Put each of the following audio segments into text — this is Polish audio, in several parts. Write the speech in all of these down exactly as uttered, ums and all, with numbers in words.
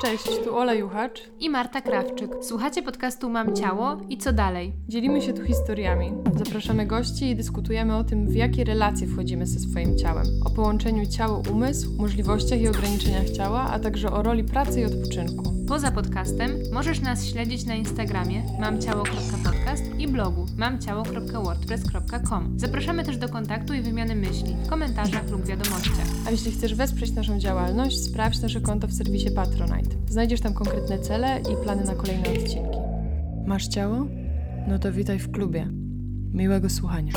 Cześć, tu Ola Juchacz i Marta Krawczyk. Słuchacie podcastu Mam Ciało i co dalej? Dzielimy się tu historiami. Zapraszamy gości i dyskutujemy o tym, w jakie relacje wchodzimy ze swoim ciałem. O połączeniu ciało-umysł, możliwościach i ograniczeniach ciała, a także o roli pracy i odpoczynku. Poza podcastem możesz nas śledzić na Instagramie mamciało kropka podcast i blogu mamciało kropka wordpress kropka com. Zapraszamy też do kontaktu i wymiany myśli w komentarzach lub wiadomościach. A jeśli chcesz wesprzeć naszą działalność, sprawdź nasze konto w serwisie Patronite. Znajdziesz tam konkretne cele i plany na kolejne odcinki. Masz ciało? No to witaj w klubie. Miłego słuchania.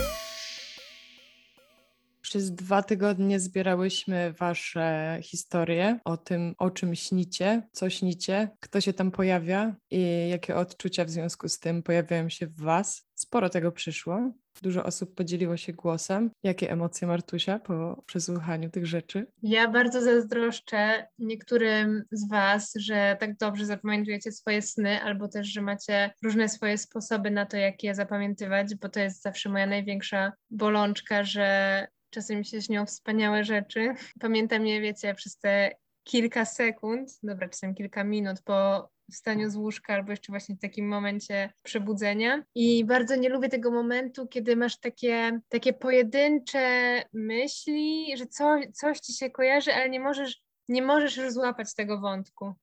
Przez dwa tygodnie zbierałyśmy wasze historie o tym, o czym śnicie, co śnicie, kto się tam pojawia i jakie odczucia w związku z tym pojawiają się w was. Sporo tego przyszło. Dużo osób podzieliło się głosem. Jakie emocje, Martusia, po przesłuchaniu tych rzeczy? Ja bardzo zazdroszczę niektórym z was, że tak dobrze zapamiętujecie swoje sny, albo też, że macie różne swoje sposoby na to, jak je zapamiętywać, bo to jest zawsze moja największa bolączka, że czasem mi się śnią wspaniałe rzeczy. Pamiętam je, wiecie, przez te kilka sekund, dobra, czasem kilka minut po wstaniu z łóżka albo jeszcze właśnie w takim momencie przebudzenia. I bardzo nie lubię tego momentu, kiedy masz takie, takie pojedyncze myśli, że co, coś ci się kojarzy, ale nie możesz, nie możesz już złapać tego wątku.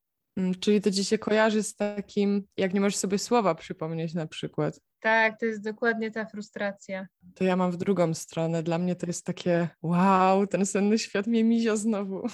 Czyli to ci się kojarzy z takim, jak nie możesz sobie słowa przypomnieć na przykład. Tak, to jest dokładnie ta frustracja. To ja mam w drugą stronę. Dla mnie to jest takie wow, ten senny świat mnie mizio znowu.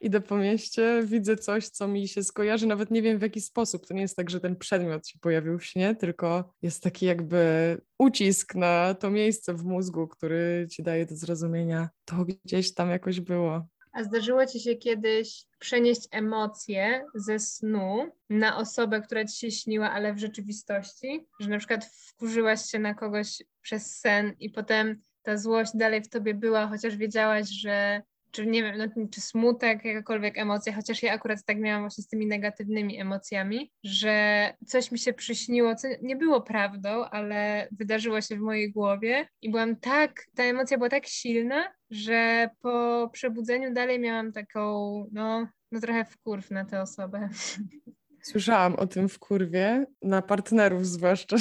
Idę po mieście, widzę coś, co mi się skojarzy, nawet nie wiem w jaki sposób. To nie jest tak, że ten przedmiot się pojawił w śnie, tylko jest taki jakby ucisk na to miejsce w mózgu, który ci daje do zrozumienia, to gdzieś tam jakoś było. A zdarzyło ci się kiedyś przenieść emocje ze snu na osobę, która ci się śniła, ale w rzeczywistości? Że na przykład wkurzyłaś się na kogoś przez sen i potem ta złość dalej w tobie była, chociaż wiedziałaś, że czy nie wiem, no, czy smutek, jakakolwiek emocja, chociaż ja akurat tak miałam właśnie z tymi negatywnymi emocjami, że coś mi się przyśniło, co nie było prawdą, ale wydarzyło się w mojej głowie i byłam tak, ta emocja była tak silna, że po przebudzeniu dalej miałam taką, no, no trochę wkurw na tę osobę. Słyszałam o tym wkurwie, na partnerów zwłaszcza.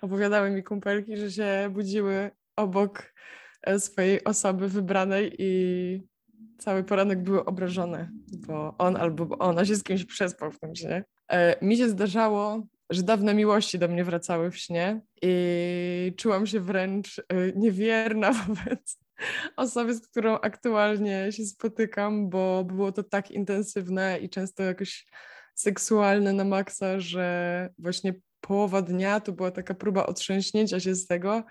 Opowiadały mi kumpelki, że się budziły obok swojej osoby wybranej i cały poranek były obrażone, bo on albo ona się z kimś przespał w tym śnie. Mi się zdarzało, że dawne miłości do mnie wracały w śnie i czułam się wręcz niewierna wobec osoby, z którą aktualnie się spotykam, bo było to tak intensywne i często jakoś seksualne na maksa, że właśnie połowa dnia to była taka próba otrząśnięcia się z tego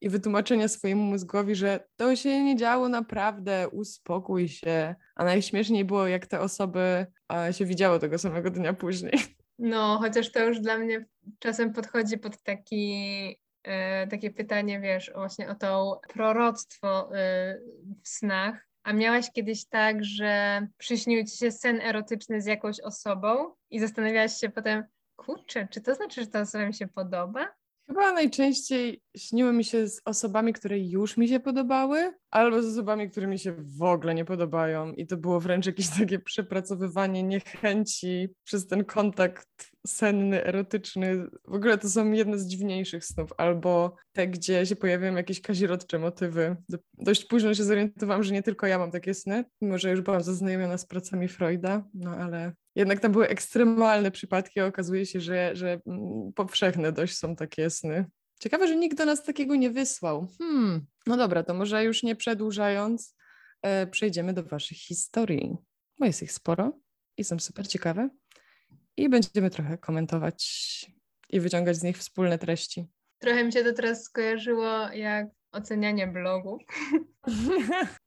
i wytłumaczenia swojemu mózgowi, że to się nie działo naprawdę, uspokój się. A najśmieszniej było, jak te osoby a, się widziały tego samego dnia później. No, chociaż to już dla mnie czasem podchodzi pod taki, e, takie pytanie, wiesz, właśnie o to proroctwo e, w snach. A miałaś kiedyś tak, że przyśnił ci się sen erotyczny z jakąś osobą i zastanawiałaś się potem, kurczę, czy to znaczy, że ta osoba mi się podoba? Chyba najczęściej śniły mi się z osobami, które już mi się podobały, albo z osobami, które mi się w ogóle nie podobają. I to było wręcz jakieś takie przepracowywanie niechęci przez ten kontakt senny, erotyczny. W ogóle to są jedne z dziwniejszych snów, albo te, gdzie się pojawiają jakieś kazirodcze motywy. Dość późno się zorientowałam, że nie tylko ja mam takie sny, mimo że już byłam zaznajomiona z pracami Freuda, no ale jednak tam były ekstremalne przypadki, a okazuje się, że, że powszechne dość są takie sny. Ciekawe, że nikt do nas takiego nie wysłał. Hmm, no dobra, to może już nie przedłużając, e, przejdziemy do waszych historii, bo jest ich sporo i są super ciekawe i będziemy trochę komentować i wyciągać z nich wspólne treści. Trochę mi się to teraz skojarzyło jak ocenianie blogu.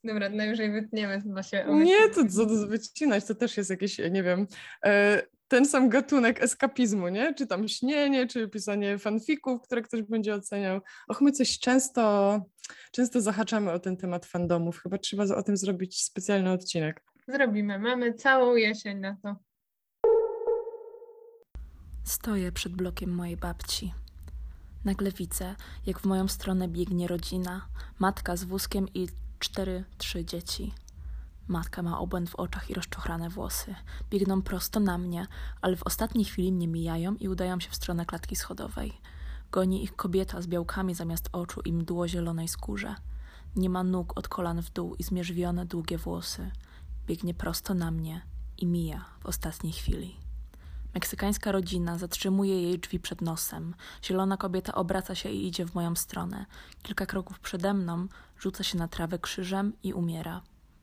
Dobra, najwyżej wytniemy chyba się. Nie, to co wycinać, to też jest jakiś, nie wiem, ten sam gatunek eskapizmu, nie? Czy tam śnienie, czy pisanie fanfików, które ktoś będzie oceniał. Och, my coś często, często zahaczamy o ten temat fandomów. Chyba trzeba o tym zrobić specjalny odcinek. Zrobimy, mamy całą jesień na to. Stoję przed blokiem mojej babci. Nagle widzę, jak w moją stronę biegnie rodzina, matka z wózkiem i cztery, trzy dzieci. Matka ma obłęd w oczach i rozczochrane włosy. Biegną prosto na mnie, ale w ostatniej chwili mnie mijają i udają się w stronę klatki schodowej. Goni ich kobieta z białkami zamiast oczu i mdło zielonej skórze. Nie ma nóg od kolan w dół i zmierzwione długie włosy. Biegnie prosto na mnie i mija w ostatniej chwili. Meksykańska rodzina zatrzymuje jej drzwi przed nosem. Zielona kobieta obraca się i idzie w moją stronę. Kilka kroków przede mną rzuca się na trawę krzyżem i umiera.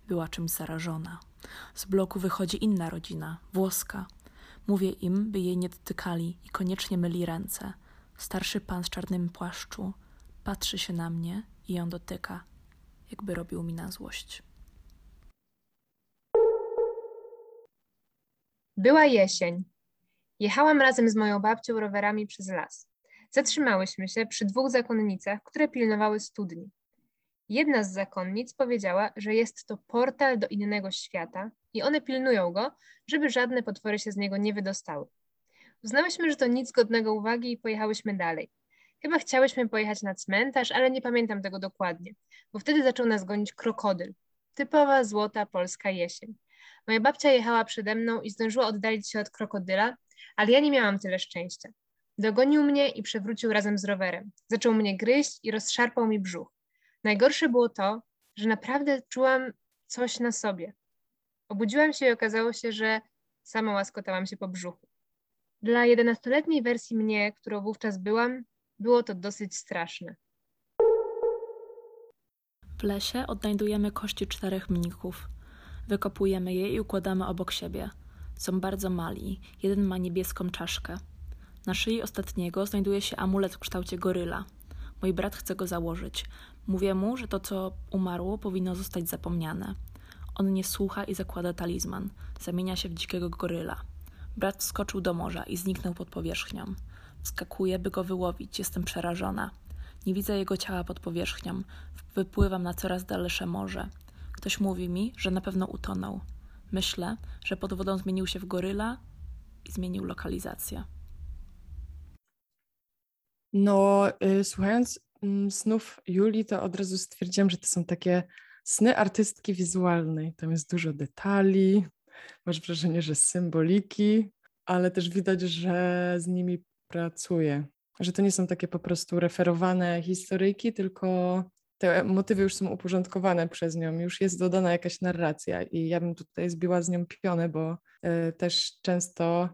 Była czymś zarażona. Z bloku wychodzi inna rodzina, włoska. Mówię im, by jej nie dotykali i koniecznie myli ręce. Starszy pan w czarnym płaszczu patrzy się na mnie i ją dotyka, jakby robił mi na złość. Była jesień. Jechałam razem z moją babcią rowerami przez las. Zatrzymałyśmy się przy dwóch zakonnicach, które pilnowały studni. Jedna z zakonnic powiedziała, że jest to portal do innego świata i one pilnują go, żeby żadne potwory się z niego nie wydostały. Uznałyśmy, że to nic godnego uwagi i pojechałyśmy dalej. Chyba chciałyśmy pojechać na cmentarz, ale nie pamiętam tego dokładnie, bo wtedy zaczął nas gonić krokodyl. Typowa złota polska jesień. Moja babcia jechała przede mną i zdążyła oddalić się od krokodyla, ale ja nie miałam tyle szczęścia. Dogonił mnie i przewrócił razem z rowerem. Zaczął mnie gryźć i rozszarpał mi brzuch. Najgorsze było to, że naprawdę czułam coś na sobie. Obudziłam się i okazało się, że sama łaskotałam się po brzuchu. Dla jedenastoletniej wersji mnie, którą wówczas byłam, było to dosyć straszne. W lesie odnajdujemy kości czterech mnichów. Wykopujemy je i układamy obok siebie. Są bardzo mali. Jeden ma niebieską czaszkę. Na szyi ostatniego znajduje się amulet w kształcie goryla. Mój brat chce go założyć. Mówię mu, że to, co umarło, powinno zostać zapomniane. On nie słucha i zakłada talizman. Zamienia się w dzikiego goryla. Brat wskoczył do morza i zniknął pod powierzchnią. Wskakuję, by go wyłowić. Jestem przerażona. Nie widzę jego ciała pod powierzchnią. Wypływam na coraz dalsze morze. Ktoś mówi mi, że na pewno utonął. Myślę, że pod wodą zmienił się w goryla i zmienił lokalizację. No, y, słuchając y, snów Julii, to od razu stwierdziłam, że to są takie sny artystki wizualnej. Tam jest dużo detali, masz wrażenie, że symboliki, ale też widać, że z nimi pracuje. Że to nie są takie po prostu referowane historyjki, tylko te motywy już są uporządkowane przez nią, już jest dodana jakaś narracja i ja bym tutaj zbiła z nią pionę, bo y, też często...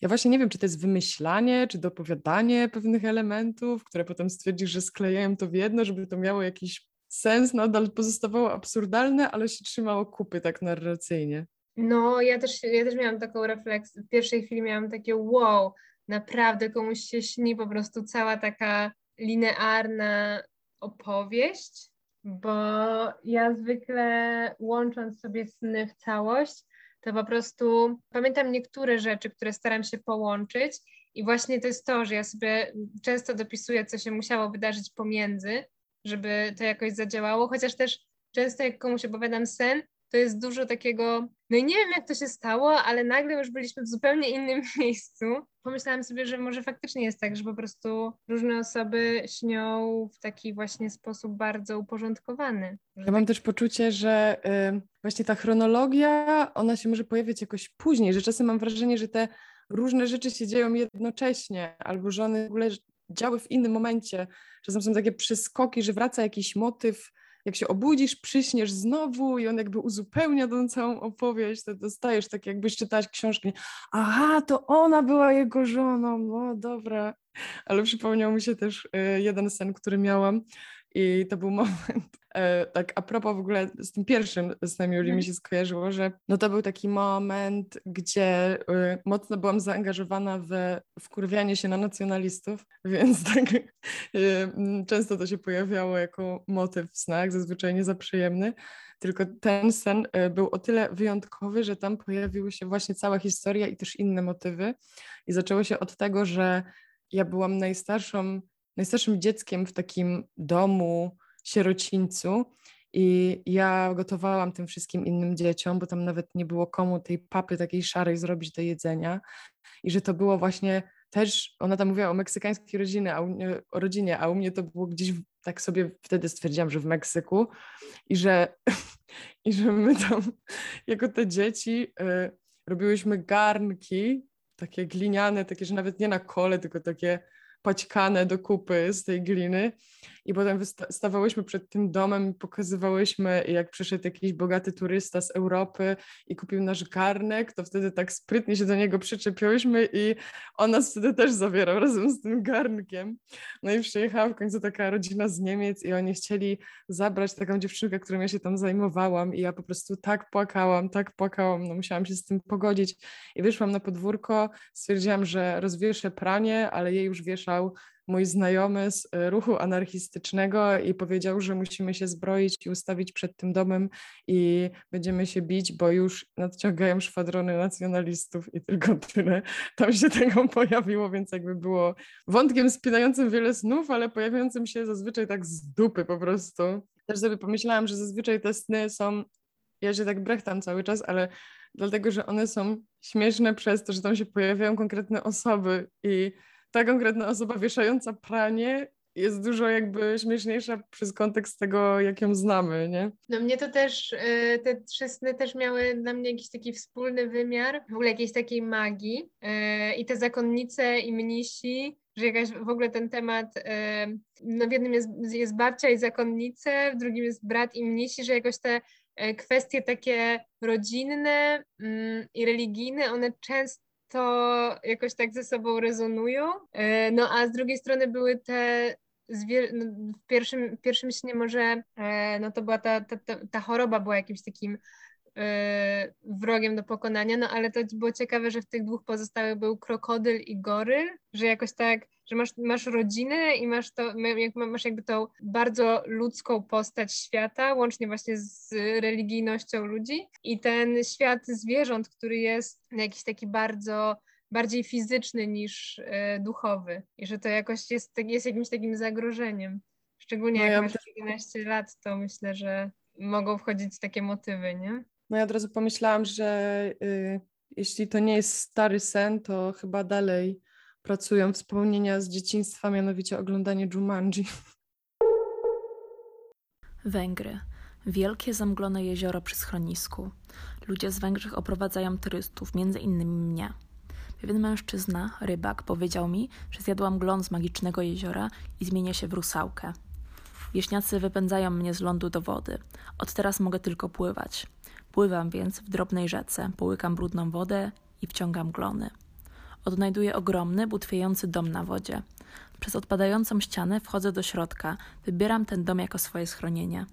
Ja właśnie nie wiem, czy to jest wymyślanie, czy dopowiadanie pewnych elementów, które potem stwierdzisz, że sklejają to w jedno, żeby to miało jakiś sens, nadal pozostawało absurdalne, ale się trzymało kupy tak narracyjnie. No, ja też, ja też miałam taką refleksję. W pierwszej chwili miałam takie wow, naprawdę komuś się śni po prostu cała taka linearna opowieść, bo ja zwykle łącząc sobie sny w całość, to po prostu pamiętam niektóre rzeczy, które staram się połączyć i właśnie to jest to, że ja sobie często dopisuję, co się musiało wydarzyć pomiędzy, żeby to jakoś zadziałało, chociaż też często jak komuś opowiadam sen, to jest dużo takiego, no i nie wiem jak to się stało, ale nagle już byliśmy w zupełnie innym miejscu. Pomyślałam sobie, że może faktycznie jest tak, że po prostu różne osoby śnią w taki właśnie sposób bardzo uporządkowany. Ja mam też poczucie, że y, właśnie ta chronologia, ona się może pojawiać jakoś później, że czasem mam wrażenie, że te różne rzeczy się dzieją jednocześnie, albo że one w ogóle działy w innym momencie. Czasem są takie przeskoki, że wraca jakiś motyw, jak się obudzisz, przyśniesz znowu i on jakby uzupełnia tą całą opowieść, to dostajesz tak jakbyś czytałaś książkę. Aha, to ona była jego żoną, no dobra. Ale przypomniał mi się też jeden sen, który miałam i to był moment, tak a propos w ogóle z tym pierwszym snem Julii mi się skojarzyło, że no to był taki moment, gdzie mocno byłam zaangażowana w wkurwianie się na nacjonalistów, więc tak często to się pojawiało jako motyw w snach, zazwyczaj niezaprzyjemny, tylko ten sen był o tyle wyjątkowy, że tam pojawiły się właśnie cała historia i też inne motywy i zaczęło się od tego, że ja byłam najstarszą, najstarszym dzieckiem w takim domu, sierocińcu i ja gotowałam tym wszystkim innym dzieciom, bo tam nawet nie było komu tej papy takiej szarej zrobić do jedzenia i że to było właśnie też ona tam mówiła o meksykańskiej rodzinie, a u, o rodzinie, a u mnie to było gdzieś, tak sobie wtedy stwierdziłam, że w Meksyku i że, i że my tam jako te dzieci y, robiłyśmy garnki, takie gliniane, takie, że nawet nie na kole, tylko takie paćkane do kupy z tej gliny i potem wysta- stawałyśmy przed tym domem i pokazywałyśmy, jak przyszedł jakiś bogaty turysta z Europy i kupił nasz garnek, to wtedy tak sprytnie się do niego przyczepiłyśmy i on nas wtedy też zabierał razem z tym garnkiem. No i przyjechała w końcu taka rodzina z Niemiec i oni chcieli zabrać taką dziewczynkę, którą ja się tam zajmowałam i ja po prostu tak płakałam, tak płakałam, no musiałam się z tym pogodzić i wyszłam na podwórko, stwierdziłam, że rozwieszę pranie, ale jej już wieszam mój znajomy z ruchu anarchistycznego i powiedział, że musimy się zbroić i ustawić przed tym domem i będziemy się bić, bo już nadciągają szwadrony nacjonalistów i tylko tyle tam się tego pojawiło, więc jakby było wątkiem spinającym wiele snów, ale pojawiającym się zazwyczaj tak z dupy po prostu. Też sobie pomyślałam, że zazwyczaj te sny są, ja się tak brechtam cały czas, ale dlatego, że one są śmieszne przez to, że tam się pojawiają konkretne osoby i ta konkretna osoba wieszająca pranie jest dużo jakby śmieszniejsza przez kontekst tego, jak ją znamy, nie? No mnie to też, te trzy sny też miały dla mnie jakiś taki wspólny wymiar, w ogóle jakiejś takiej magii i te zakonnice i mnisi, że jakaś w ogóle ten temat, no w jednym jest, jest babcia i zakonnice, w drugim jest brat i mnisi, że jakoś te kwestie takie rodzinne i religijne, one często to jakoś tak ze sobą rezonują. No a z drugiej strony były te, zwier- no, w pierwszym, w pierwszym śnie może, no to była ta, ta, ta, ta choroba była jakimś takim e, wrogiem do pokonania, no ale to było ciekawe, że w tych dwóch pozostałych był krokodyl i goryl, że jakoś tak, że masz, masz rodzinę i masz, to, masz jakby tą bardzo ludzką postać świata, łącznie właśnie z religijnością ludzi i ten świat zwierząt, który jest jakiś taki bardzo, bardziej fizyczny niż e, duchowy i że to jakoś jest, jest jakimś takim zagrożeniem. Szczególnie no jak ja masz jedenaście tak... lat, to myślę, że mogą wchodzić takie motywy, nie? No ja od razu pomyślałam, że y, jeśli to nie jest stary sen, to chyba dalej pracują wspomnienia z dzieciństwa, mianowicie oglądanie Jumanji. Węgry. Wielkie zamglone jezioro przy schronisku. Ludzie z Węgrzy oprowadzają turystów, między innymi mnie. Pewien mężczyzna, rybak, powiedział mi, że zjadłam glon z magicznego jeziora i zmienię się w rusałkę. Wieśniacy wypędzają mnie z lądu do wody. Od teraz mogę tylko pływać. Pływam więc w drobnej rzece, połykam brudną wodę i wciągam glony. Odnajduję ogromny, butwiejący dom na wodzie. Przez odpadającą ścianę wchodzę do środka, wybieram ten dom jako swoje schronienie.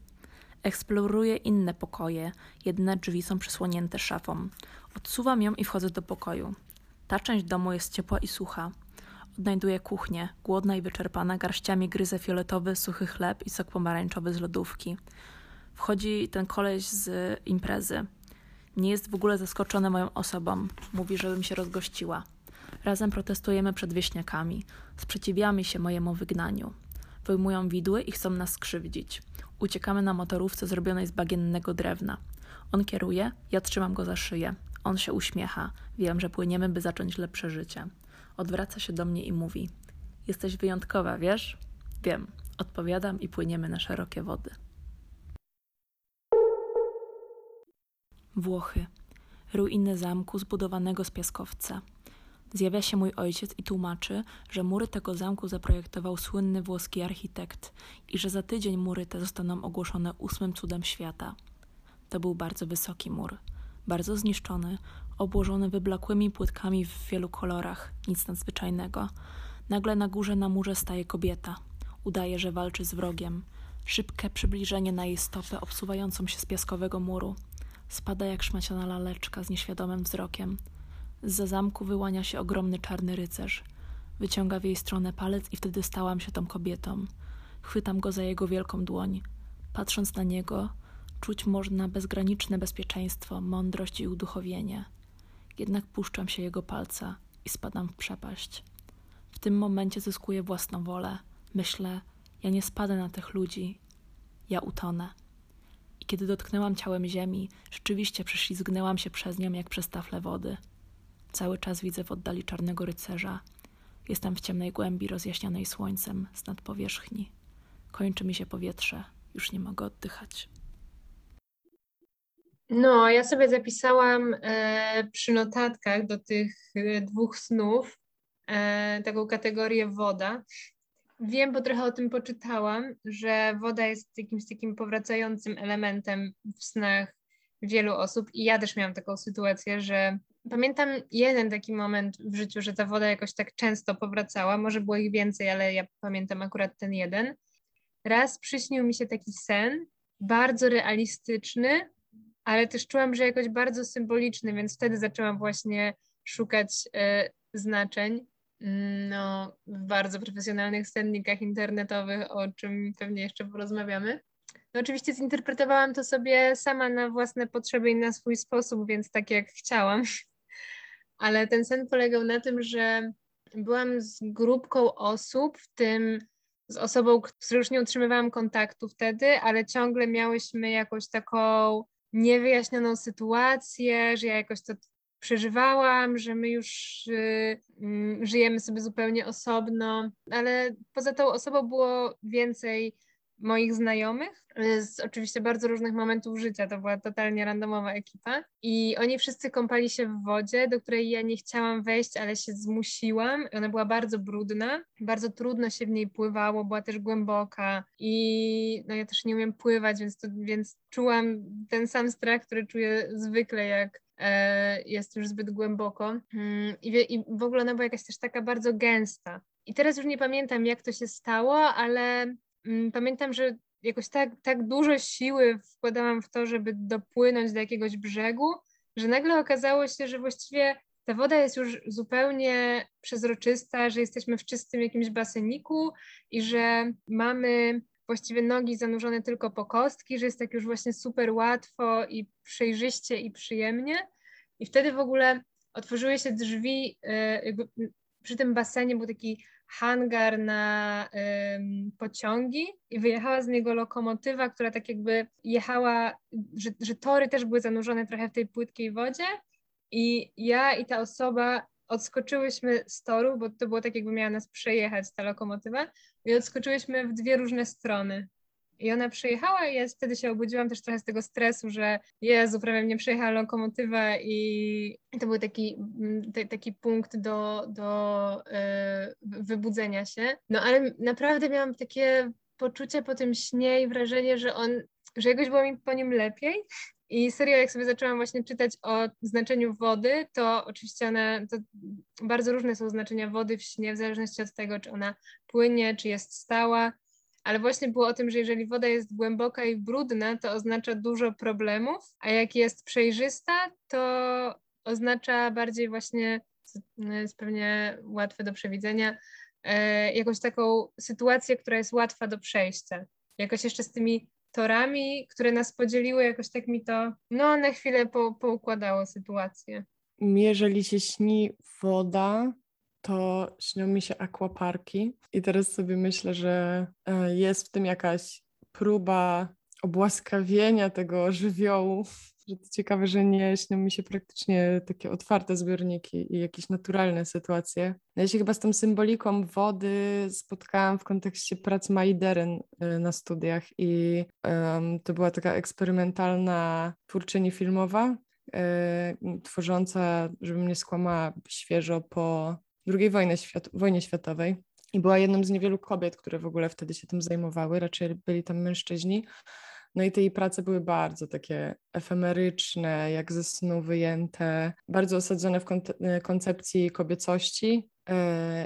Eksploruję inne pokoje, jedne drzwi są przysłonięte szafą. Odsuwam ją i wchodzę do pokoju. Ta część domu jest ciepła i sucha. Odnajduję kuchnię, głodna i wyczerpana, garściami gryzę fioletowy, suchy chleb i sok pomarańczowy z lodówki. Wchodzi ten koleś z imprezy. Nie jest w ogóle zaskoczony moją osobą. Mówi, żebym się rozgościła. Razem protestujemy przed wieśniakami. Sprzeciwiamy się mojemu wygnaniu. Wyjmują widły i chcą nas skrzywdzić. Uciekamy na motorówce zrobionej z bagiennego drewna. On kieruje, ja trzymam go za szyję. On się uśmiecha. Wiem, że płyniemy, by zacząć lepsze życie. Odwraca się do mnie i mówi: jesteś wyjątkowa, wiesz? Wiem. Odpowiadam i płyniemy na szerokie wody. Włochy. Ruiny zamku zbudowanego z piaskowca. Zjawia się mój ojciec i tłumaczy, że mury tego zamku zaprojektował słynny włoski architekt i że za tydzień mury te zostaną ogłoszone ósmym cudem świata. To był bardzo wysoki mur, bardzo zniszczony, obłożony wyblakłymi płytkami w wielu kolorach, nic nadzwyczajnego. Nagle na górze na murze staje kobieta. Udaje, że walczy z wrogiem. Szybkie przybliżenie na jej stopę obsuwającą się z piaskowego muru. Spada jak szmaciana laleczka z nieświadomym wzrokiem. Zza zamku wyłania się ogromny czarny rycerz. Wyciąga w jej stronę palec i wtedy stałam się tą kobietą. Chwytam go za jego wielką dłoń. Patrząc na niego, czuć można bezgraniczne bezpieczeństwo, mądrość i uduchowienie. Jednak puszczam się jego palca i spadam w przepaść. W tym momencie zyskuję własną wolę. Myślę, ja nie spadę na tych ludzi. Ja utonę. I kiedy dotknęłam ciałem ziemi, rzeczywiście prześlizgnęłam się przez nią jak przez taflę wody. Cały czas widzę w oddali czarnego rycerza. Jestem w ciemnej głębi rozjaśnianej słońcem z nadpowierzchni. Kończy mi się powietrze. Już nie mogę oddychać. No, ja sobie zapisałam e, przy notatkach do tych e, dwóch snów e, taką kategorię woda. Wiem, bo trochę o tym poczytałam, że woda jest jakimś takim powracającym elementem w snach wielu osób i ja też miałam taką sytuację, że pamiętam jeden taki moment w życiu, że ta woda jakoś tak często powracała, może było ich więcej, ale ja pamiętam akurat ten jeden. Raz przyśnił mi się taki sen, bardzo realistyczny, ale też czułam, że jakoś bardzo symboliczny, więc wtedy zaczęłam właśnie szukać y, znaczeń no, w bardzo profesjonalnych cennikach internetowych, o czym pewnie jeszcze porozmawiamy. No, oczywiście zinterpretowałam to sobie sama na własne potrzeby i na swój sposób, więc tak jak chciałam, ale ten sen polegał na tym, że byłam z grupką osób, w tym z osobą, z którą już nie utrzymywałam kontaktu wtedy, ale ciągle miałyśmy jakąś taką niewyjaśnioną sytuację, że ja jakoś to przeżywałam, że my już y, y, żyjemy sobie zupełnie osobno, ale poza tą osobą było więcej moich znajomych z oczywiście bardzo różnych momentów życia. To była totalnie randomowa ekipa i oni wszyscy kąpali się w wodzie, do której ja nie chciałam wejść, ale się zmusiłam. Ona była bardzo brudna, bardzo trudno się w niej pływało, była też głęboka i no ja też nie umiem pływać, więc, to, więc czułam ten sam strach, który czuję zwykle, jak e, jest już zbyt głęboko. Mm, i, I w ogóle ona była jakaś też taka bardzo gęsta. I teraz już nie pamiętam, jak to się stało, ale pamiętam, że jakoś tak, tak dużo siły wkładałam w to, żeby dopłynąć do jakiegoś brzegu, że nagle okazało się, że właściwie ta woda jest już zupełnie przezroczysta, że jesteśmy w czystym jakimś baseniku i że mamy właściwie nogi zanurzone tylko po kostki, że jest tak już właśnie super łatwo i przejrzyście i przyjemnie. I wtedy w ogóle otworzyły się drzwi, jakby przy tym basenie był taki hangar na ym, pociągi i wyjechała z niego lokomotywa, która tak jakby jechała, że, że tory też były zanurzone trochę w tej płytkiej wodzie i ja i ta osoba odskoczyłyśmy z toru, bo to było tak jakby miała nas przejechać ta lokomotywa i odskoczyłyśmy w dwie różne strony. I ona przejechała i ja wtedy się obudziłam też trochę z tego stresu, że Jezu, prawie mnie przejechała lokomotywa i to był taki, t- taki punkt do, do yy, wybudzenia się. No ale naprawdę miałam takie poczucie po tym śnie i wrażenie, że on, że jakoś było mi po nim lepiej. I serio, jak sobie zaczęłam właśnie czytać o znaczeniu wody, to oczywiście ona, to bardzo różne są znaczenia wody w śnie, w zależności od tego, czy ona płynie, czy jest stała. Ale właśnie było o tym, że jeżeli woda jest głęboka i brudna, to oznacza dużo problemów, a jak jest przejrzysta, to oznacza bardziej właśnie, jest pewnie łatwe do przewidzenia, e, jakąś taką sytuację, która jest łatwa do przejścia. Jakoś jeszcze z tymi torami, które nas podzieliły, jakoś tak mi to, no na chwilę po, poukładało sytuację. Jeżeli się śni woda, to śnią mi się akwaparki i teraz sobie myślę, że jest w tym jakaś próba obłaskawienia tego żywiołu. Że to ciekawe, że nie śnią mi się praktycznie takie otwarte zbiorniki i jakieś naturalne sytuacje. Ja się chyba z tą symboliką wody spotkałam w kontekście prac Maji Deren na studiach i um, to była taka eksperymentalna twórczyni filmowa, y, tworząca, żebym nie skłamała, świeżo po drugiej wojny, świat- wojnie światowej i była jedną z niewielu kobiet, które w ogóle wtedy się tym zajmowały, raczej byli tam mężczyźni. No i te jej prace były bardzo takie efemeryczne, jak ze snu wyjęte, bardzo osadzone w kon- koncepcji kobiecości yy,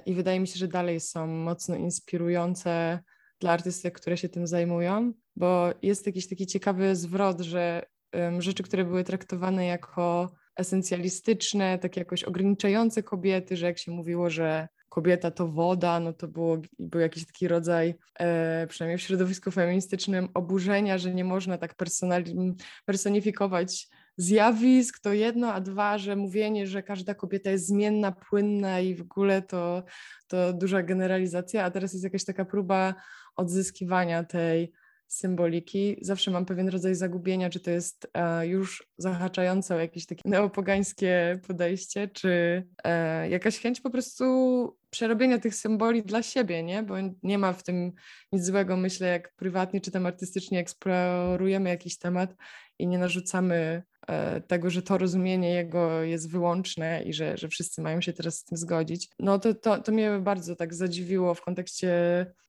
i wydaje mi się, że dalej są mocno inspirujące dla artystek, które się tym zajmują, bo jest jakiś taki ciekawy zwrot, że yy, rzeczy, które były traktowane jako esencjalistyczne, takie jakoś ograniczające kobiety, że jak się mówiło, że kobieta to woda, no to było, był jakiś taki rodzaj, e, przynajmniej w środowisku feministycznym, oburzenia, że nie można tak personali- personifikować zjawisk, to jedno, a dwa, że mówienie, że każda kobieta jest zmienna, płynna i w ogóle to, to duża generalizacja, a teraz jest jakaś taka próba odzyskiwania tej symboliki, zawsze mam pewien rodzaj zagubienia, czy to jest e, już zahaczające o jakieś takie neopogańskie podejście, czy e, jakaś chęć po prostu przerobienia tych symboli dla siebie, nie? Bo nie ma w tym nic złego, myślę, jak prywatnie czy tam artystycznie eksplorujemy jakiś temat i nie narzucamy e, tego, że to rozumienie jego jest wyłączne i że, że wszyscy mają się teraz z tym zgodzić. No to, to, to mnie bardzo tak zadziwiło w kontekście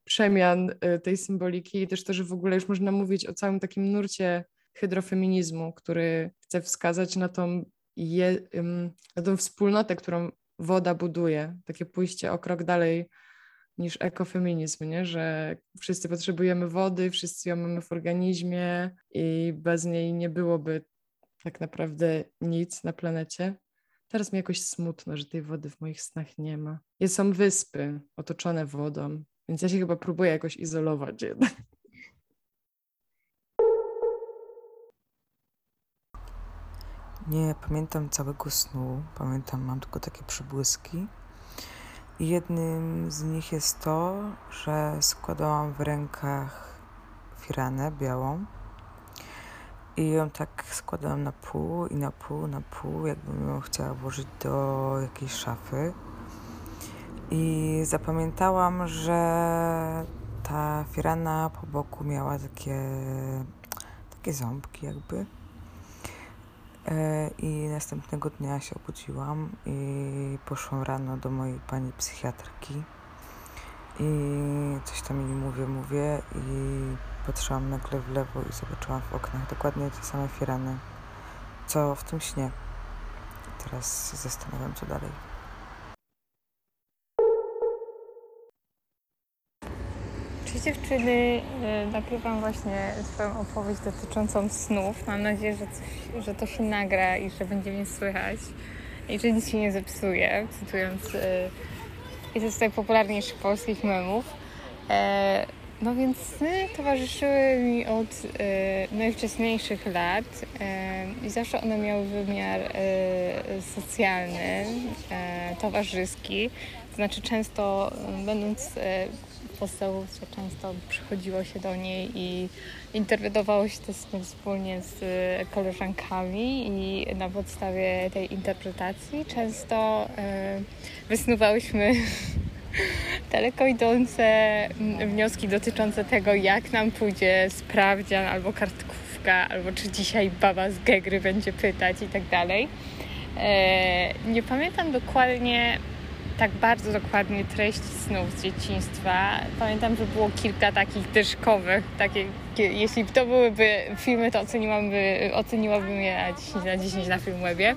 przemian e, tej symboliki i też to, że w ogóle już można mówić o całym takim nurcie hydrofeminizmu, który chce wskazać na tą, je, ym, na tą wspólnotę, którą woda buduje, takie pójście o krok dalej niż ekofeminizm, nie? Że wszyscy potrzebujemy wody, wszyscy ją mamy w organizmie i bez niej nie byłoby tak naprawdę nic na planecie. Teraz mi jakoś smutno, że tej wody w moich snach nie ma. Jest są wyspy otoczone wodą, więc ja się chyba próbuję jakoś izolować jednak. Nie pamiętam całego snu, pamiętam, mam tylko takie przybłyski i jednym z nich jest to, że składałam w rękach firanę białą i ją tak składałam na pół i na pół, na pół, jakbym ją chciała włożyć do jakiejś szafy i zapamiętałam, że ta firana po boku miała takie, takie ząbki jakby. I następnego dnia się obudziłam i poszłam rano do mojej pani psychiatrki i coś tam jej mówię, mówię i patrzyłam nagle w lewo i zobaczyłam w oknach dokładnie te same firany, co w tym śnie. Teraz się zastanawiam, co dalej. Cześć dziewczyny, nagrywam właśnie swoją opowieść dotyczącą snów. Mam nadzieję, że, coś, że to się nagra i że będzie mnie słychać i że nic się nie zepsuje, cytując yy, jeden z najpopularniejszych polskich memów. E, no więc sny towarzyszyły mi od yy, najwcześniejszych lat yy, i zawsze one miały wymiar yy, socjalny, yy, towarzyski. Znaczy często yy, będąc... Yy, podstawówce często przychodziło się do niej i interpretowało się to wspólnie z koleżankami i na podstawie tej interpretacji często y, wysnuwałyśmy daleko idące wnioski dotyczące tego, jak nam pójdzie sprawdzian albo kartkówka, albo czy dzisiaj baba z Gegry będzie pytać i tak dalej. Y, nie pamiętam dokładnie tak bardzo dokładnie treści snów z dzieciństwa. Pamiętam, że było kilka takich dyszkowych, takie, jeśli to byłyby filmy, to oceniłabym je na dziesięć na dziesięć na Filmwebie.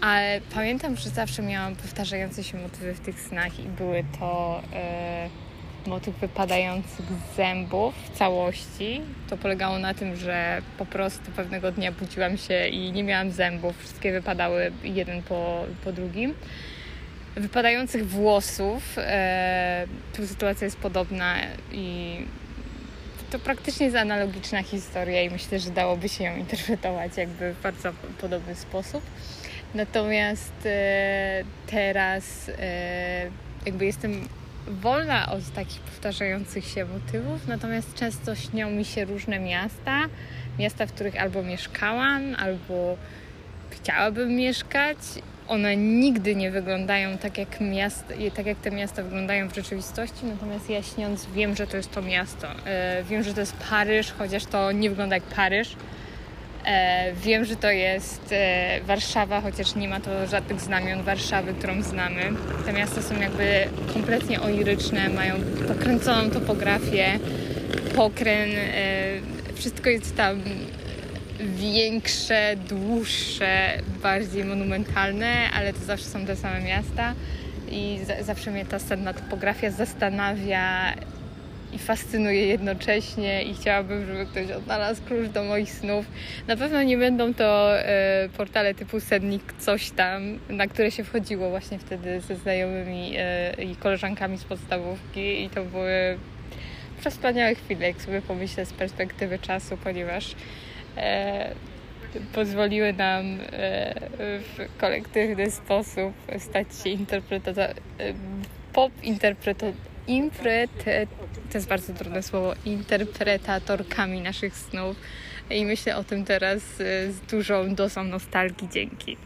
Ale pamiętam, że zawsze miałam powtarzające się motywy w tych snach i były to e, motyw wypadających zębów w całości. To polegało na tym, że po prostu pewnego dnia budziłam się i nie miałam zębów. Wszystkie wypadały jeden po, po drugim. Wypadających włosów, e, tu sytuacja jest podobna i to praktycznie jest analogiczna historia i myślę, że dałoby się ją interpretować jakby w bardzo podobny sposób. Natomiast e, teraz e, jakby jestem wolna od takich powtarzających się motywów, natomiast często śnią mi się różne miasta, miasta, w których albo mieszkałam, albo chciałabym mieszkać. One nigdy nie wyglądają tak jak, miast, tak, jak te miasta wyglądają w rzeczywistości, natomiast ja śniąc wiem, że to jest to miasto. E, wiem, że to jest Paryż, chociaż to nie wygląda jak Paryż. E, wiem, że to jest e, Warszawa, chociaż nie ma to żadnych znamion Warszawy, którą znamy. Te miasta są jakby kompletnie oiryczne, mają pokręconą topografię, pokręt, e, wszystko jest tam większe, dłuższe, bardziej monumentalne, ale to zawsze są te same miasta i z- zawsze mnie ta senna topografia zastanawia i fascynuje jednocześnie i chciałabym, żeby ktoś odnalazł klucz do moich snów. Na pewno nie będą to e, portale typu Sennik coś tam, na które się wchodziło właśnie wtedy ze znajomymi e, i koleżankami z podstawówki i to były wspaniałe chwile, jak sobie pomyślę z perspektywy czasu, ponieważ E, pozwoliły nam e, w kolektywny sposób stać się interpreta- pop interpreto- impre- to jest bardzo trudne słowo, interpretatorkami naszych snów i myślę o tym teraz z dużą dozą nostalgii. Dzięki.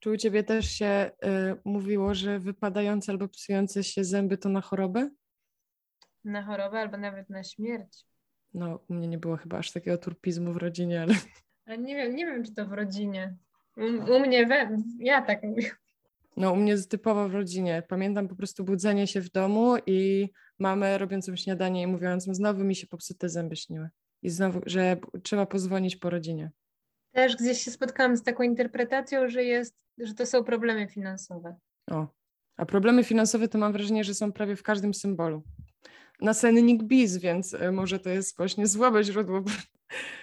Czy u Ciebie też się y, mówiło, że wypadające albo psujące się zęby to na chorobę? Na chorobę albo nawet na śmierć. No, u mnie nie było chyba aż takiego turpizmu w rodzinie, ale... ale nie wiem, nie wiem, czy to w rodzinie. U, u mnie, we, ja tak mówię. No, u mnie typowo w rodzinie. Pamiętam po prostu budzenie się w domu i mamę robiącą śniadanie i mówiącą, znowu mi się popsute zęby śniły. I znowu, że trzeba pozwonić po rodzinie. Też gdzieś się spotkałam z taką interpretacją, że jest, że to są problemy finansowe. O, a problemy finansowe to mam wrażenie, że są prawie w każdym symbolu. Nasennik bis, więc może to jest właśnie słabe źródło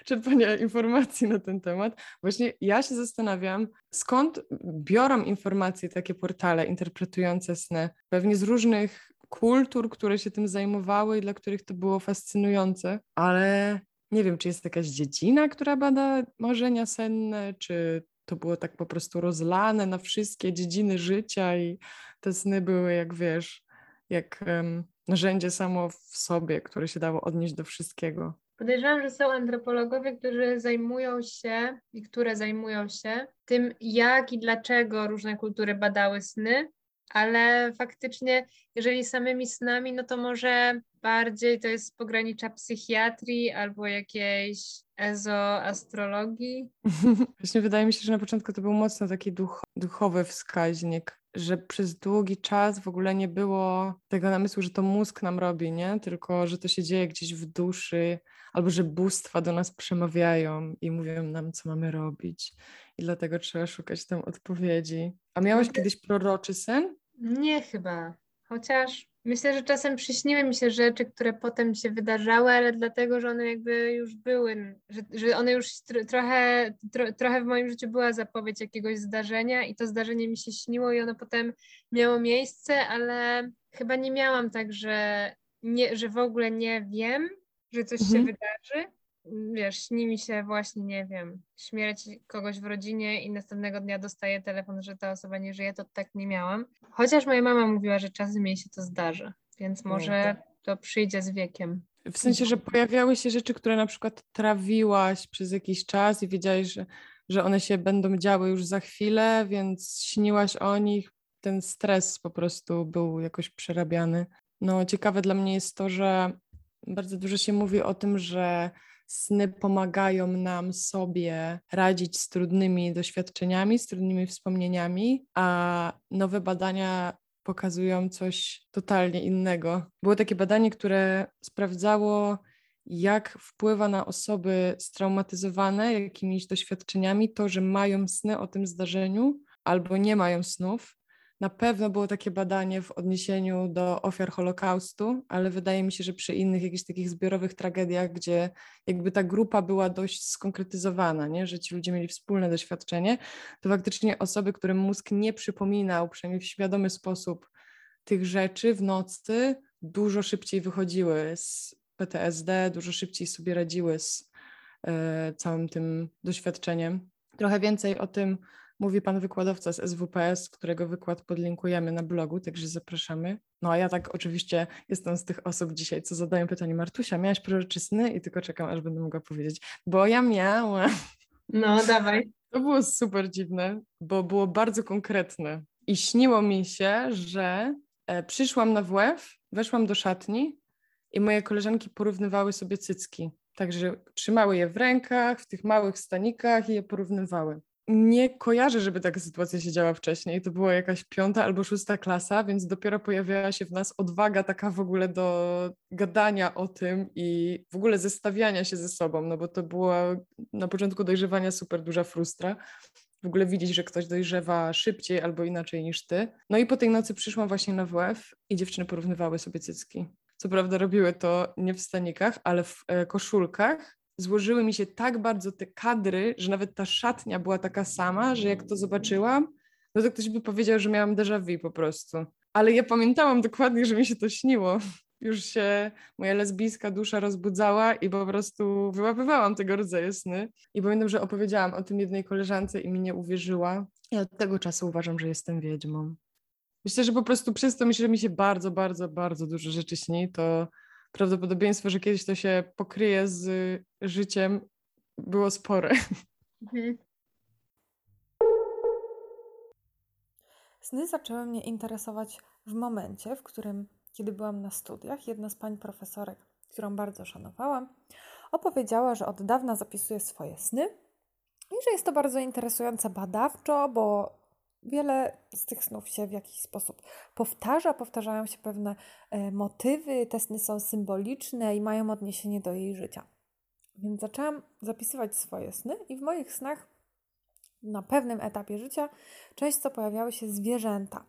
czerpania informacji na ten temat. Właśnie ja się zastanawiam, skąd biorą informacje takie portale interpretujące sny. Pewnie z różnych kultur, które się tym zajmowały i dla których to było fascynujące, ale... Nie wiem, czy jest jakaś dziedzina, która bada marzenia senne, czy to było tak po prostu rozlane na wszystkie dziedziny życia i te sny były, jak wiesz, jak um, narzędzie samo w sobie, które się dało odnieść do wszystkiego. Podejrzewam, że są antropologowie, którzy zajmują się i które zajmują się tym, jak i dlaczego różne kultury badały sny, ale faktycznie, jeżeli samymi snami, no to może bardziej to jest pogranicza psychiatrii albo jakiejś ezoastrologii. Właśnie wydaje mi się, że na początku to był mocno taki duch, duchowy wskaźnik, że przez długi czas w ogóle nie było tego namysłu, że to mózg nam robi, nie? Tylko, że to się dzieje gdzieś w duszy albo, że bóstwa do nas przemawiają i mówią nam, co mamy robić i dlatego trzeba szukać tam odpowiedzi. A miałaś kiedyś proroczy sen? Nie chyba, chociaż... Myślę, że czasem przyśniły mi się rzeczy, które potem się wydarzały, ale dlatego, że one jakby już były, że, że one już tr- trochę, tro- trochę w moim życiu była zapowiedź jakiegoś zdarzenia i to zdarzenie mi się śniło i ono potem miało miejsce, ale chyba nie miałam tak, że, nie, że w ogóle nie wiem, że coś mhm. się wydarzy. Wiesz, śni mi się właśnie, nie wiem, śmierć kogoś w rodzinie i następnego dnia dostaję telefon, że ta osoba nie żyje, to tak nie miałam. Chociaż moja mama mówiła, że czasem jej się to zdarza, więc może to przyjdzie z wiekiem. W sensie, że pojawiały się rzeczy, które na przykład trawiłaś przez jakiś czas i wiedziałaś, że, że one się będą działy już za chwilę, więc śniłaś o nich, ten stres po prostu był jakoś przerabiany. No ciekawe dla mnie jest to, że bardzo dużo się mówi o tym, że sny pomagają nam sobie radzić z trudnymi doświadczeniami, z trudnymi wspomnieniami, a nowe badania pokazują coś totalnie innego. Było takie badanie, które sprawdzało, jak wpływa na osoby straumatyzowane jakimiś doświadczeniami to, że mają sny o tym zdarzeniu albo nie mają snów. Na pewno było takie badanie w odniesieniu do ofiar Holokaustu, ale wydaje mi się, że przy innych jakichś takich zbiorowych tragediach, gdzie jakby ta grupa była dość skonkretyzowana, nie? Że ci ludzie mieli wspólne doświadczenie, to faktycznie osoby, którym mózg nie przypominał, przynajmniej w świadomy sposób tych rzeczy w nocy, dużo szybciej wychodziły z P T S D, dużo szybciej sobie radziły z y, całym tym doświadczeniem. Trochę więcej o tym mówi pan wykładowca z S W P S, którego wykład podlinkujemy na blogu, także zapraszamy. No a ja tak oczywiście jestem z tych osób dzisiaj, co zadają pytanie, Martusia, miałaś proroczy sny? I tylko czekam, aż będę mogła powiedzieć, bo ja miałam. No, dawaj. To było super dziwne, bo było bardzo konkretne. I śniło mi się, że przyszłam na W F, weszłam do szatni i moje koleżanki porównywały sobie cycki. Także trzymały je w rękach, w tych małych stanikach i je porównywały. Nie kojarzę, żeby taka sytuacja się działa wcześniej. To była jakaś piąta albo szósta klasa, więc dopiero pojawiała się w nas odwaga taka w ogóle do gadania o tym i w ogóle zestawiania się ze sobą, no bo to była na początku dojrzewania super duża frustra. W ogóle widzieć, że ktoś dojrzewa szybciej albo inaczej niż ty. No i po tej nocy przyszłam właśnie na W F i dziewczyny porównywały sobie cycki. Co prawda robiły to nie w stanikach, ale w koszulkach. Złożyły mi się tak bardzo te kadry, że nawet ta szatnia była taka sama, że jak to zobaczyłam, no to ktoś by powiedział, że miałam déjà vu po prostu. Ale ja pamiętałam dokładnie, że mi się to śniło. Już się moja lesbijska dusza rozbudzała i po prostu wyłapywałam tego rodzaju sny. I pamiętam, że opowiedziałam o tym jednej koleżance i mi nie uwierzyła. I od tego czasu uważam, że jestem wiedźmą. Myślę, że po prostu przez to, myślę, że mi się bardzo, bardzo, bardzo dużo rzeczy śni, to prawdopodobieństwo, że kiedyś to się pokryje z życiem, było spore. Mhm. Sny zaczęły mnie interesować w momencie, w którym, kiedy byłam na studiach, jedna z pań profesorek, którą bardzo szanowałam, opowiedziała, że od dawna zapisuje swoje sny i że jest to bardzo interesujące badawczo, bo wiele z tych snów się w jakiś sposób powtarza, powtarzają się pewne e, motywy, te sny są symboliczne i mają odniesienie do jej życia. Więc zaczęłam zapisywać swoje sny i w moich snach na pewnym etapie życia często pojawiały się zwierzęta.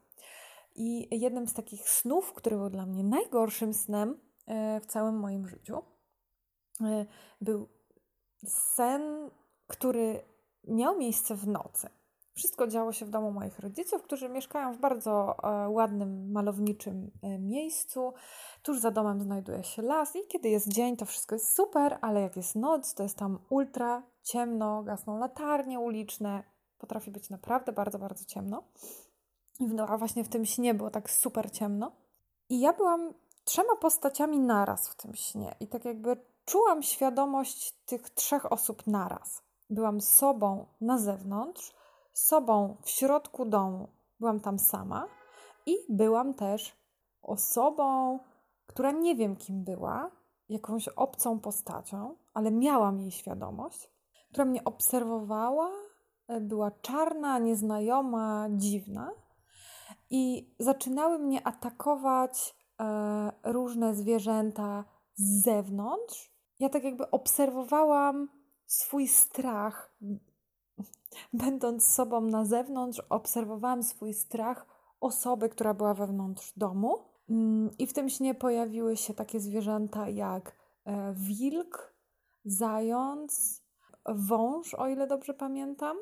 I jednym z takich snów, który był dla mnie najgorszym snem e, w całym moim życiu, e, był sen, który miał miejsce w nocy. Wszystko działo się w domu moich rodziców, którzy mieszkają w bardzo e, ładnym, malowniczym e, miejscu. Tuż za domem znajduje się las i kiedy jest dzień, to wszystko jest super, ale jak jest noc, to jest tam ultra ciemno, gasną latarnie uliczne. Potrafi być naprawdę bardzo, bardzo ciemno. No, a właśnie w tym śnie było tak super ciemno. I ja byłam trzema postaciami naraz w tym śnie i tak jakby czułam świadomość tych trzech osób naraz. Byłam sobą na zewnątrz, sobą w środku domu, byłam tam sama i byłam też osobą, która nie wiem kim była, jakąś obcą postacią, ale miałam jej świadomość, która mnie obserwowała, była czarna, nieznajoma, dziwna i zaczynały mnie atakować e, różne zwierzęta z zewnątrz. Ja tak jakby obserwowałam swój strach. Będąc sobą na zewnątrz, obserwowałam swój strach osoby, która była wewnątrz domu. I w tym śnie pojawiły się takie zwierzęta jak wilk, zając, wąż, o ile dobrze pamiętam.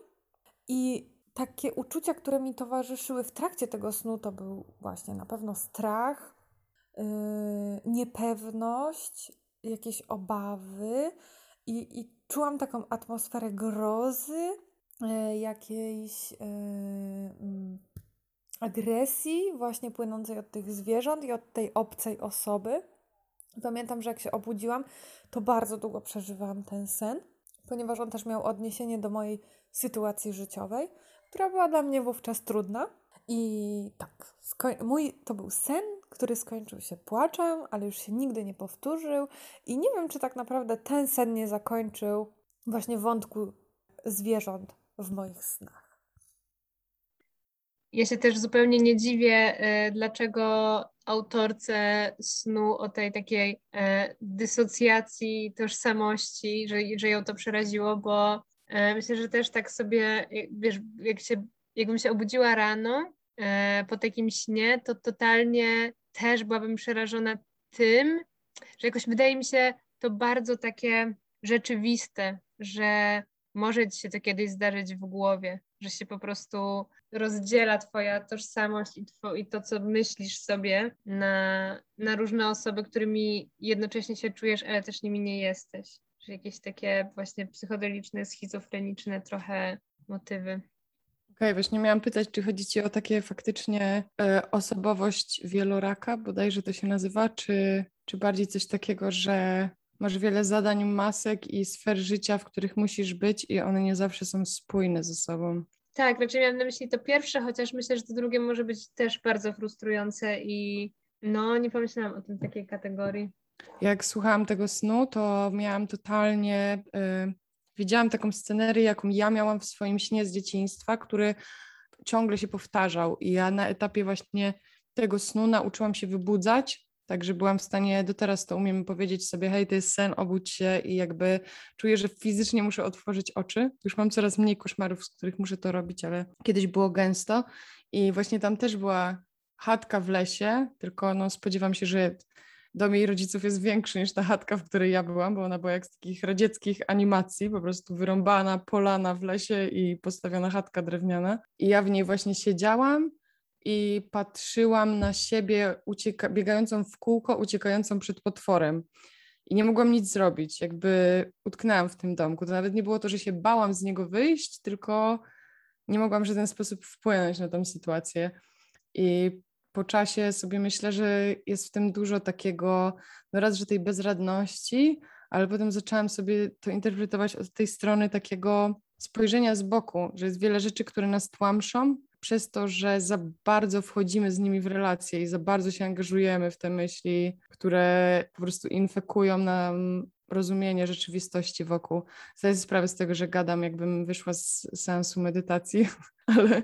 I takie uczucia, które mi towarzyszyły w trakcie tego snu, to był właśnie na pewno strach, niepewność, jakieś obawy. I, i czułam taką atmosferę grozy, jakiejś yy, agresji właśnie płynącej od tych zwierząt i od tej obcej osoby. Pamiętam, że jak się obudziłam, to bardzo długo przeżywałam ten sen, ponieważ on też miał odniesienie do mojej sytuacji życiowej, która była dla mnie wówczas trudna. I tak, skoń- mój to był sen, który skończył się płaczem, ale już się nigdy nie powtórzył i nie wiem, czy tak naprawdę ten sen nie zakończył właśnie wątku zwierząt w moich snach. Ja się też zupełnie nie dziwię, dlaczego autorce snu o tej takiej dysocjacji tożsamości, że, że ją to przeraziło, bo myślę, że też tak sobie, wiesz, jak się, jakbym się obudziła rano po takim śnie, to totalnie też byłabym przerażona tym, że jakoś wydaje mi się to bardzo takie rzeczywiste, że może ci się to kiedyś zdarzyć w głowie, że się po prostu rozdziela twoja tożsamość i, two, i to, co myślisz sobie na, na różne osoby, którymi jednocześnie się czujesz, ale też nimi nie jesteś. Że jakieś takie właśnie psychodeliczne, schizofreniczne trochę motywy. Okej, okay, właśnie miałam pytać, czy chodzi ci o takie faktycznie y, osobowość wieloraka, bodajże to się nazywa, czy, czy bardziej coś takiego, że masz wiele zadań, masek i sfer życia, w których musisz być i one nie zawsze są spójne ze sobą. Tak, raczej miałam na myśli to pierwsze, chociaż myślę, że to drugie może być też bardzo frustrujące i no nie pomyślałam o tym takiej kategorii. Jak słuchałam tego snu, to miałam totalnie... Y- Widziałam taką scenerię, jaką ja miałam w swoim śnie z dzieciństwa, który ciągle się powtarzał i ja na etapie właśnie tego snu nauczyłam się wybudzać, także byłam w stanie, do teraz to umiem powiedzieć sobie, hej, to jest sen, obudź się i jakby czuję, że fizycznie muszę otworzyć oczy. Już mam coraz mniej koszmarów, z których muszę to robić, ale kiedyś było gęsto i właśnie tam też była chatka w lesie, tylko no spodziewam się, że... Dom jej rodziców jest większy niż ta chatka, w której ja byłam, bo ona była jak z takich radzieckich animacji, po prostu wyrąbana polana w lesie i postawiona chatka drewniana. I ja w niej właśnie siedziałam i patrzyłam na siebie ucieka- biegającą w kółko, uciekającą przed potworem. I nie mogłam nic zrobić, jakby utknęłam w tym domku. To nawet nie było to, że się bałam z niego wyjść, tylko nie mogłam w żaden sposób wpłynąć na tą sytuację. I po czasie sobie myślę, że jest w tym dużo takiego, no raz, że tej bezradności, ale potem zaczęłam sobie to interpretować od tej strony takiego spojrzenia z boku, że jest wiele rzeczy, które nas tłamszą przez to, że za bardzo wchodzimy z nimi w relacje i za bardzo się angażujemy w te myśli, które po prostu infekują nam rozumienie rzeczywistości wokół. Zdaję sobie sprawę z tego, że gadam, jakbym wyszła z seansu medytacji, ale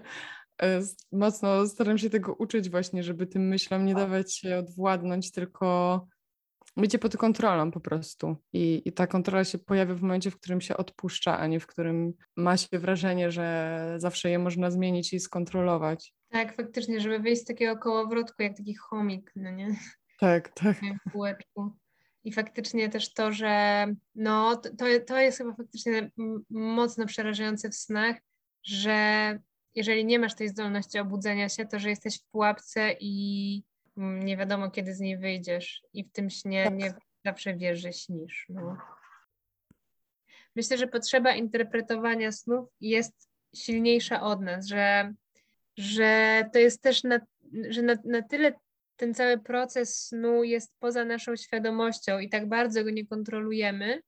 mocno staram się tego uczyć właśnie, żeby tym myślom nie dawać się odwładnąć, tylko bycie pod kontrolą po prostu. I, i ta kontrola się pojawia w momencie, w którym się odpuszcza, a nie w którym ma się wrażenie, że zawsze je można zmienić i skontrolować. Tak, faktycznie, żeby wyjść z takiego kołowrotku, jak taki chomik, no nie? Tak, tak. W kółeczku. I faktycznie też to, że no to, to jest chyba faktycznie mocno przerażające w snach, że jeżeli nie masz tej zdolności obudzenia się, to że jesteś w pułapce i nie wiadomo, kiedy z niej wyjdziesz. I w tym śnie tak. Nie zawsze wiesz, że śnisz. No. Myślę, że potrzeba interpretowania snów jest silniejsza od nas, że, że to jest też na, że na, na tyle ten cały proces snu jest poza naszą świadomością i tak bardzo go nie kontrolujemy.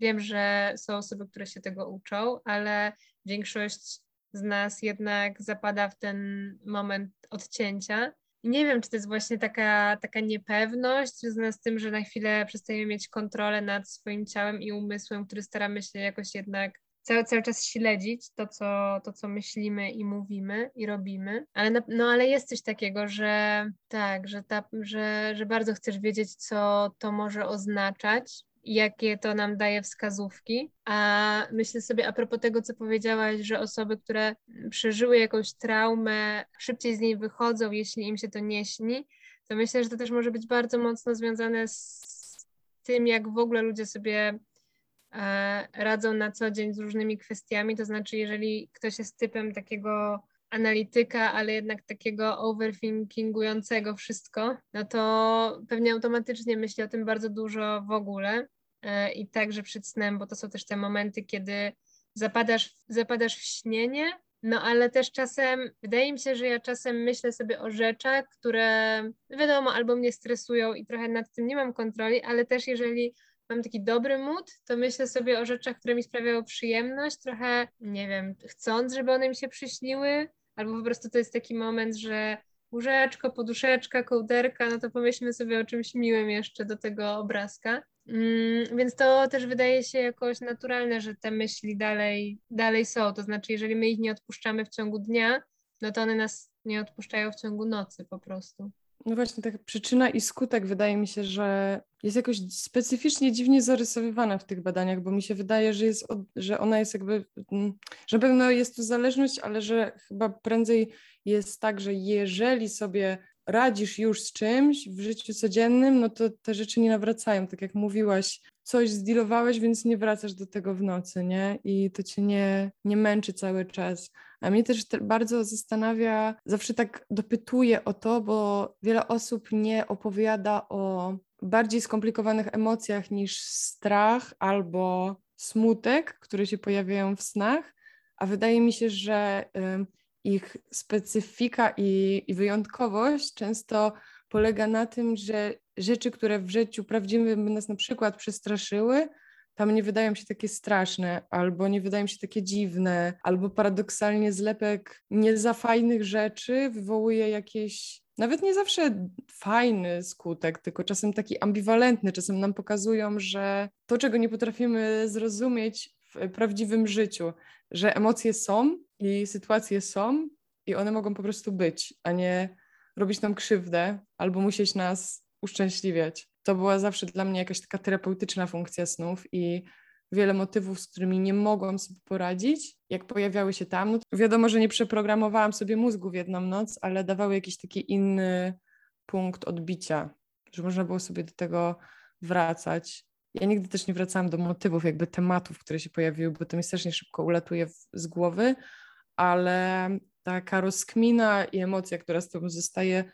Wiem, że są osoby, które się tego uczą, ale większość z nas jednak zapada w ten moment odcięcia. I nie wiem, czy to jest właśnie taka, taka niepewność związana z tym, że na chwilę przestajemy mieć kontrolę nad swoim ciałem i umysłem, który staramy się jakoś jednak cały, cały czas śledzić to co, to, co myślimy i mówimy i robimy. Ale, na, no, ale jest coś takiego, że tak, że, ta, że, że bardzo chcesz wiedzieć, co to może oznaczać, jakie to nam daje wskazówki, a myślę sobie a propos tego, co powiedziałaś, że osoby, które przeżyły jakąś traumę, szybciej z niej wychodzą, jeśli im się to nie śni, to myślę, że to też może być bardzo mocno związane z tym, jak w ogóle ludzie sobie e, radzą na co dzień z różnymi kwestiami, to znaczy jeżeli ktoś jest typem takiego analityka, ale jednak takiego overthinkingującego wszystko, no to pewnie automatycznie myśli o tym bardzo dużo w ogóle yy, i także przed snem, bo to są też te momenty, kiedy zapadasz, zapadasz w śnienie, no ale też czasem, wydaje mi się, że ja czasem myślę sobie o rzeczach, które wiadomo, albo mnie stresują i trochę nad tym nie mam kontroli, ale też jeżeli mam taki dobry mood, to myślę sobie o rzeczach, które mi sprawiają przyjemność, trochę, nie wiem, chcąc, żeby one mi się przyśniły, albo po prostu to jest taki moment, że łóżeczko, poduszeczka, kołderka, no to pomyślmy sobie o czymś miłym jeszcze do tego obrazka. Mm, więc to też wydaje się jakoś naturalne, że te myśli dalej, dalej są. To znaczy, jeżeli my ich nie odpuszczamy w ciągu dnia, no to one nas nie odpuszczają w ciągu nocy po prostu. No właśnie, tak przyczyna i skutek wydaje mi się, że jest jakoś specyficznie dziwnie zarysowywana w tych badaniach, bo mi się wydaje, że, jest od, że ona jest jakby, że pewno jest to zależność, ale że chyba prędzej jest tak, że jeżeli sobie radzisz już z czymś w życiu codziennym, no to te rzeczy nie nawracają, tak jak mówiłaś, coś zdealowałeś, więc nie wracasz do tego w nocy, nie? I to cię nie, nie męczy cały czas. A mnie też te bardzo zastanawia, zawsze tak dopytuję o to, bo wiele osób nie opowiada o bardziej skomplikowanych emocjach niż strach albo smutek, które się pojawiają w snach, a wydaje mi się, że y, ich specyfika i, i wyjątkowość często polega na tym, że rzeczy, które w życiu prawdziwym by nas na przykład przestraszyły, tam nie wydają się takie straszne, albo nie wydają się takie dziwne, albo paradoksalnie zlepek nie za fajnych rzeczy wywołuje jakieś, nawet nie zawsze fajny skutek, tylko czasem taki ambiwalentny, czasem nam pokazują, że to, czego nie potrafimy zrozumieć w prawdziwym życiu, że emocje są i sytuacje są i one mogą po prostu być, a nie robić nam krzywdę albo musieć nas uszczęśliwiać. To była zawsze dla mnie jakaś taka terapeutyczna funkcja snów i wiele motywów, z którymi nie mogłam sobie poradzić, jak pojawiały się tam. No to wiadomo, że nie przeprogramowałam sobie mózgu w jedną noc, ale dawały jakiś taki inny punkt odbicia, że można było sobie do tego wracać. Ja nigdy też nie wracałam do motywów, jakby tematów, które się pojawiły, bo to mi strasznie szybko ulatuje w, z głowy, ale taka rozkmina i emocja, która z tobą zostaje,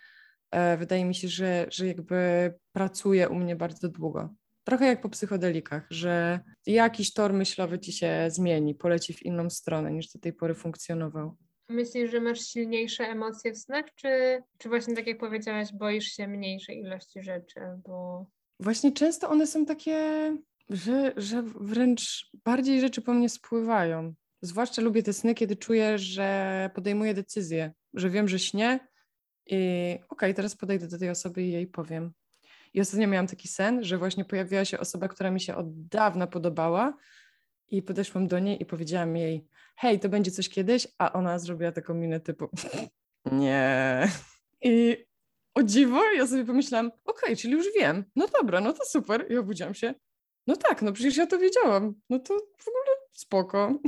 wydaje mi się, że, że jakby pracuje u mnie bardzo długo. Trochę jak po psychodelikach, że jakiś tor myślowy ci się zmieni, poleci w inną stronę niż do tej pory funkcjonował. Myślisz, że masz silniejsze emocje w snach, czy, czy właśnie tak jak powiedziałaś, boisz się mniejszej ilości rzeczy? Bo... Właśnie często one są takie, że, że wręcz bardziej rzeczy po mnie spływają. Zwłaszcza lubię te sny, kiedy czuję, że podejmuję decyzję, że wiem, że śnię i okej, okay, teraz podejdę do tej osoby i jej powiem. I ostatnio miałam taki sen, że właśnie pojawiła się osoba, która mi się od dawna podobała i podeszłam do niej i powiedziałam jej: hej, to będzie coś kiedyś, a ona zrobiła taką minę typu nie. I o dziwo ja sobie pomyślałam, okej, okay, czyli już wiem, no dobra, no to super. I obudziłam się, no tak, no przecież ja to wiedziałam, no to w ogóle spoko.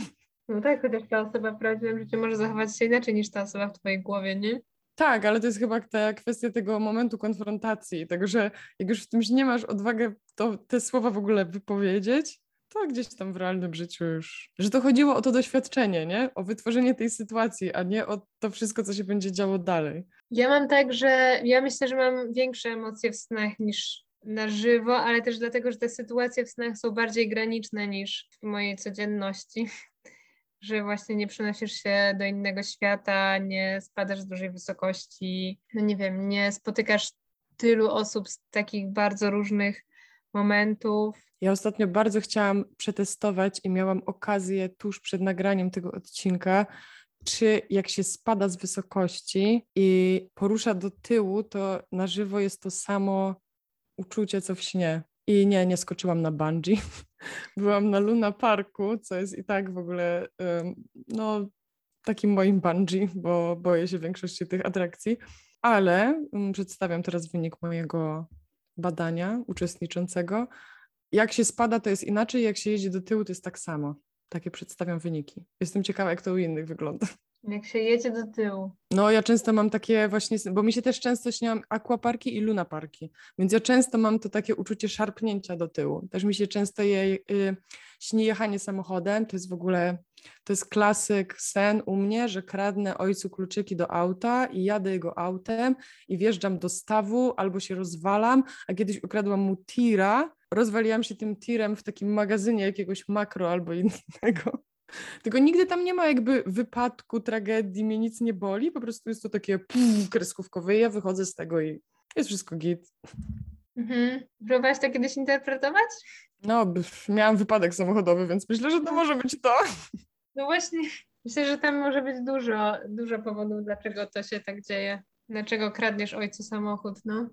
No tak, chociaż ta osoba w prawdziwym życiu może zachować się inaczej niż ta osoba w twojej głowie, nie? Tak, ale to jest chyba ta kwestia tego momentu konfrontacji, tego, że jak już w tym nie masz odwagę to, te słowa w ogóle wypowiedzieć, to gdzieś tam w realnym życiu już... Że to chodziło o to doświadczenie, nie? O wytworzenie tej sytuacji, a nie o to wszystko, co się będzie działo dalej. Ja mam tak, że ja myślę, że mam większe emocje w snach niż na żywo, ale też dlatego, że te sytuacje w snach są bardziej graniczne niż w mojej codzienności. Że właśnie nie przenosisz się do innego świata, nie spadasz z dużej wysokości, no nie wiem, nie spotykasz tylu osób z takich bardzo różnych momentów. Ja ostatnio bardzo chciałam przetestować i miałam okazję tuż przed nagraniem tego odcinka, czy jak się spada z wysokości i porusza do tyłu, to na żywo jest to samo uczucie, co w śnie. I nie, nie skoczyłam na bungee. Byłam na Luna Parku, co jest i tak w ogóle no, takim moim bungee, bo boję się większości tych atrakcji. Ale przedstawiam teraz wynik mojego badania uczestniczącego. Jak się spada, to jest inaczej, jak się jeździ do tyłu, to jest tak samo. Takie przedstawiam wyniki. Jestem ciekawa, jak to u innych wygląda. Jak się jedzie do tyłu. No ja często mam takie właśnie, bo mi się też często śnią aquaparki i lunaparki, więc ja często mam to takie uczucie szarpnięcia do tyłu. Też mi się często je, y, śni jechanie samochodem, to jest w ogóle, to jest klasyk sen u mnie, że kradnę ojcu kluczyki do auta i jadę jego autem i wjeżdżam do stawu albo się rozwalam, a kiedyś ukradłam mu tira, rozwaliłam się tym tirem w takim magazynie jakiegoś makro albo innego. Tylko nigdy tam nie ma jakby wypadku, tragedii, mnie nic nie boli, po prostu jest to takie pff, kreskówkowe i ja wychodzę z tego i jest wszystko git. Mhm. Próbowałaś to kiedyś interpretować? No, bf, miałam wypadek samochodowy, więc myślę, że to może być to. No właśnie, myślę, że tam może być dużo, dużo powodów, dlaczego to się tak dzieje. Dlaczego kradniesz ojcu samochód, no?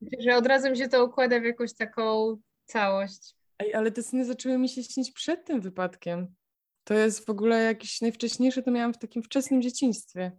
Myślę, że od razu mi się to układa w jakąś taką całość. Ej, ale te sny zaczęły mi się śnić przed tym wypadkiem. To jest w ogóle jakieś najwcześniejsze, to miałam w takim wczesnym dzieciństwie.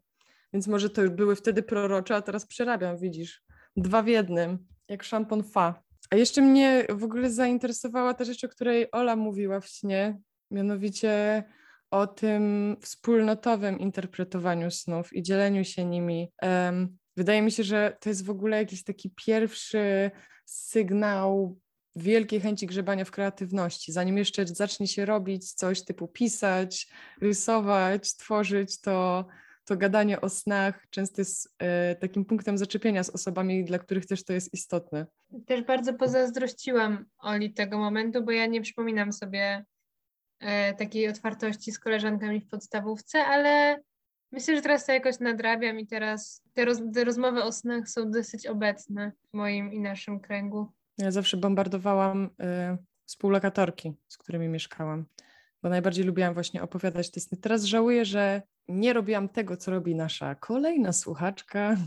Więc może to już były wtedy prorocze, a teraz przerabiam, widzisz. Dwa w jednym, jak szampon fa. A jeszcze mnie w ogóle zainteresowała ta rzecz, o której Ola mówiła w śnie, mianowicie o tym wspólnotowym interpretowaniu snów i dzieleniu się nimi. Um, wydaje mi się, że to jest w ogóle jakiś taki pierwszy sygnał wielkiej chęci grzebania w kreatywności. Zanim jeszcze zacznie się robić coś typu pisać, rysować, tworzyć, to, to gadanie o snach często jest y, takim punktem zaczepienia z osobami, dla których też to jest istotne. Też bardzo pozazdrościłam Oli tego momentu, bo ja nie przypominam sobie y, takiej otwartości z koleżankami w podstawówce, ale myślę, że teraz to jakoś nadrabiam i teraz te, roz, te rozmowy o snach są dosyć obecne w moim i naszym kręgu. Ja zawsze bombardowałam y, współlokatorki, z którymi mieszkałam, bo najbardziej lubiłam właśnie opowiadać te sny. Teraz żałuję, że nie robiłam tego, co robi nasza kolejna słuchaczka,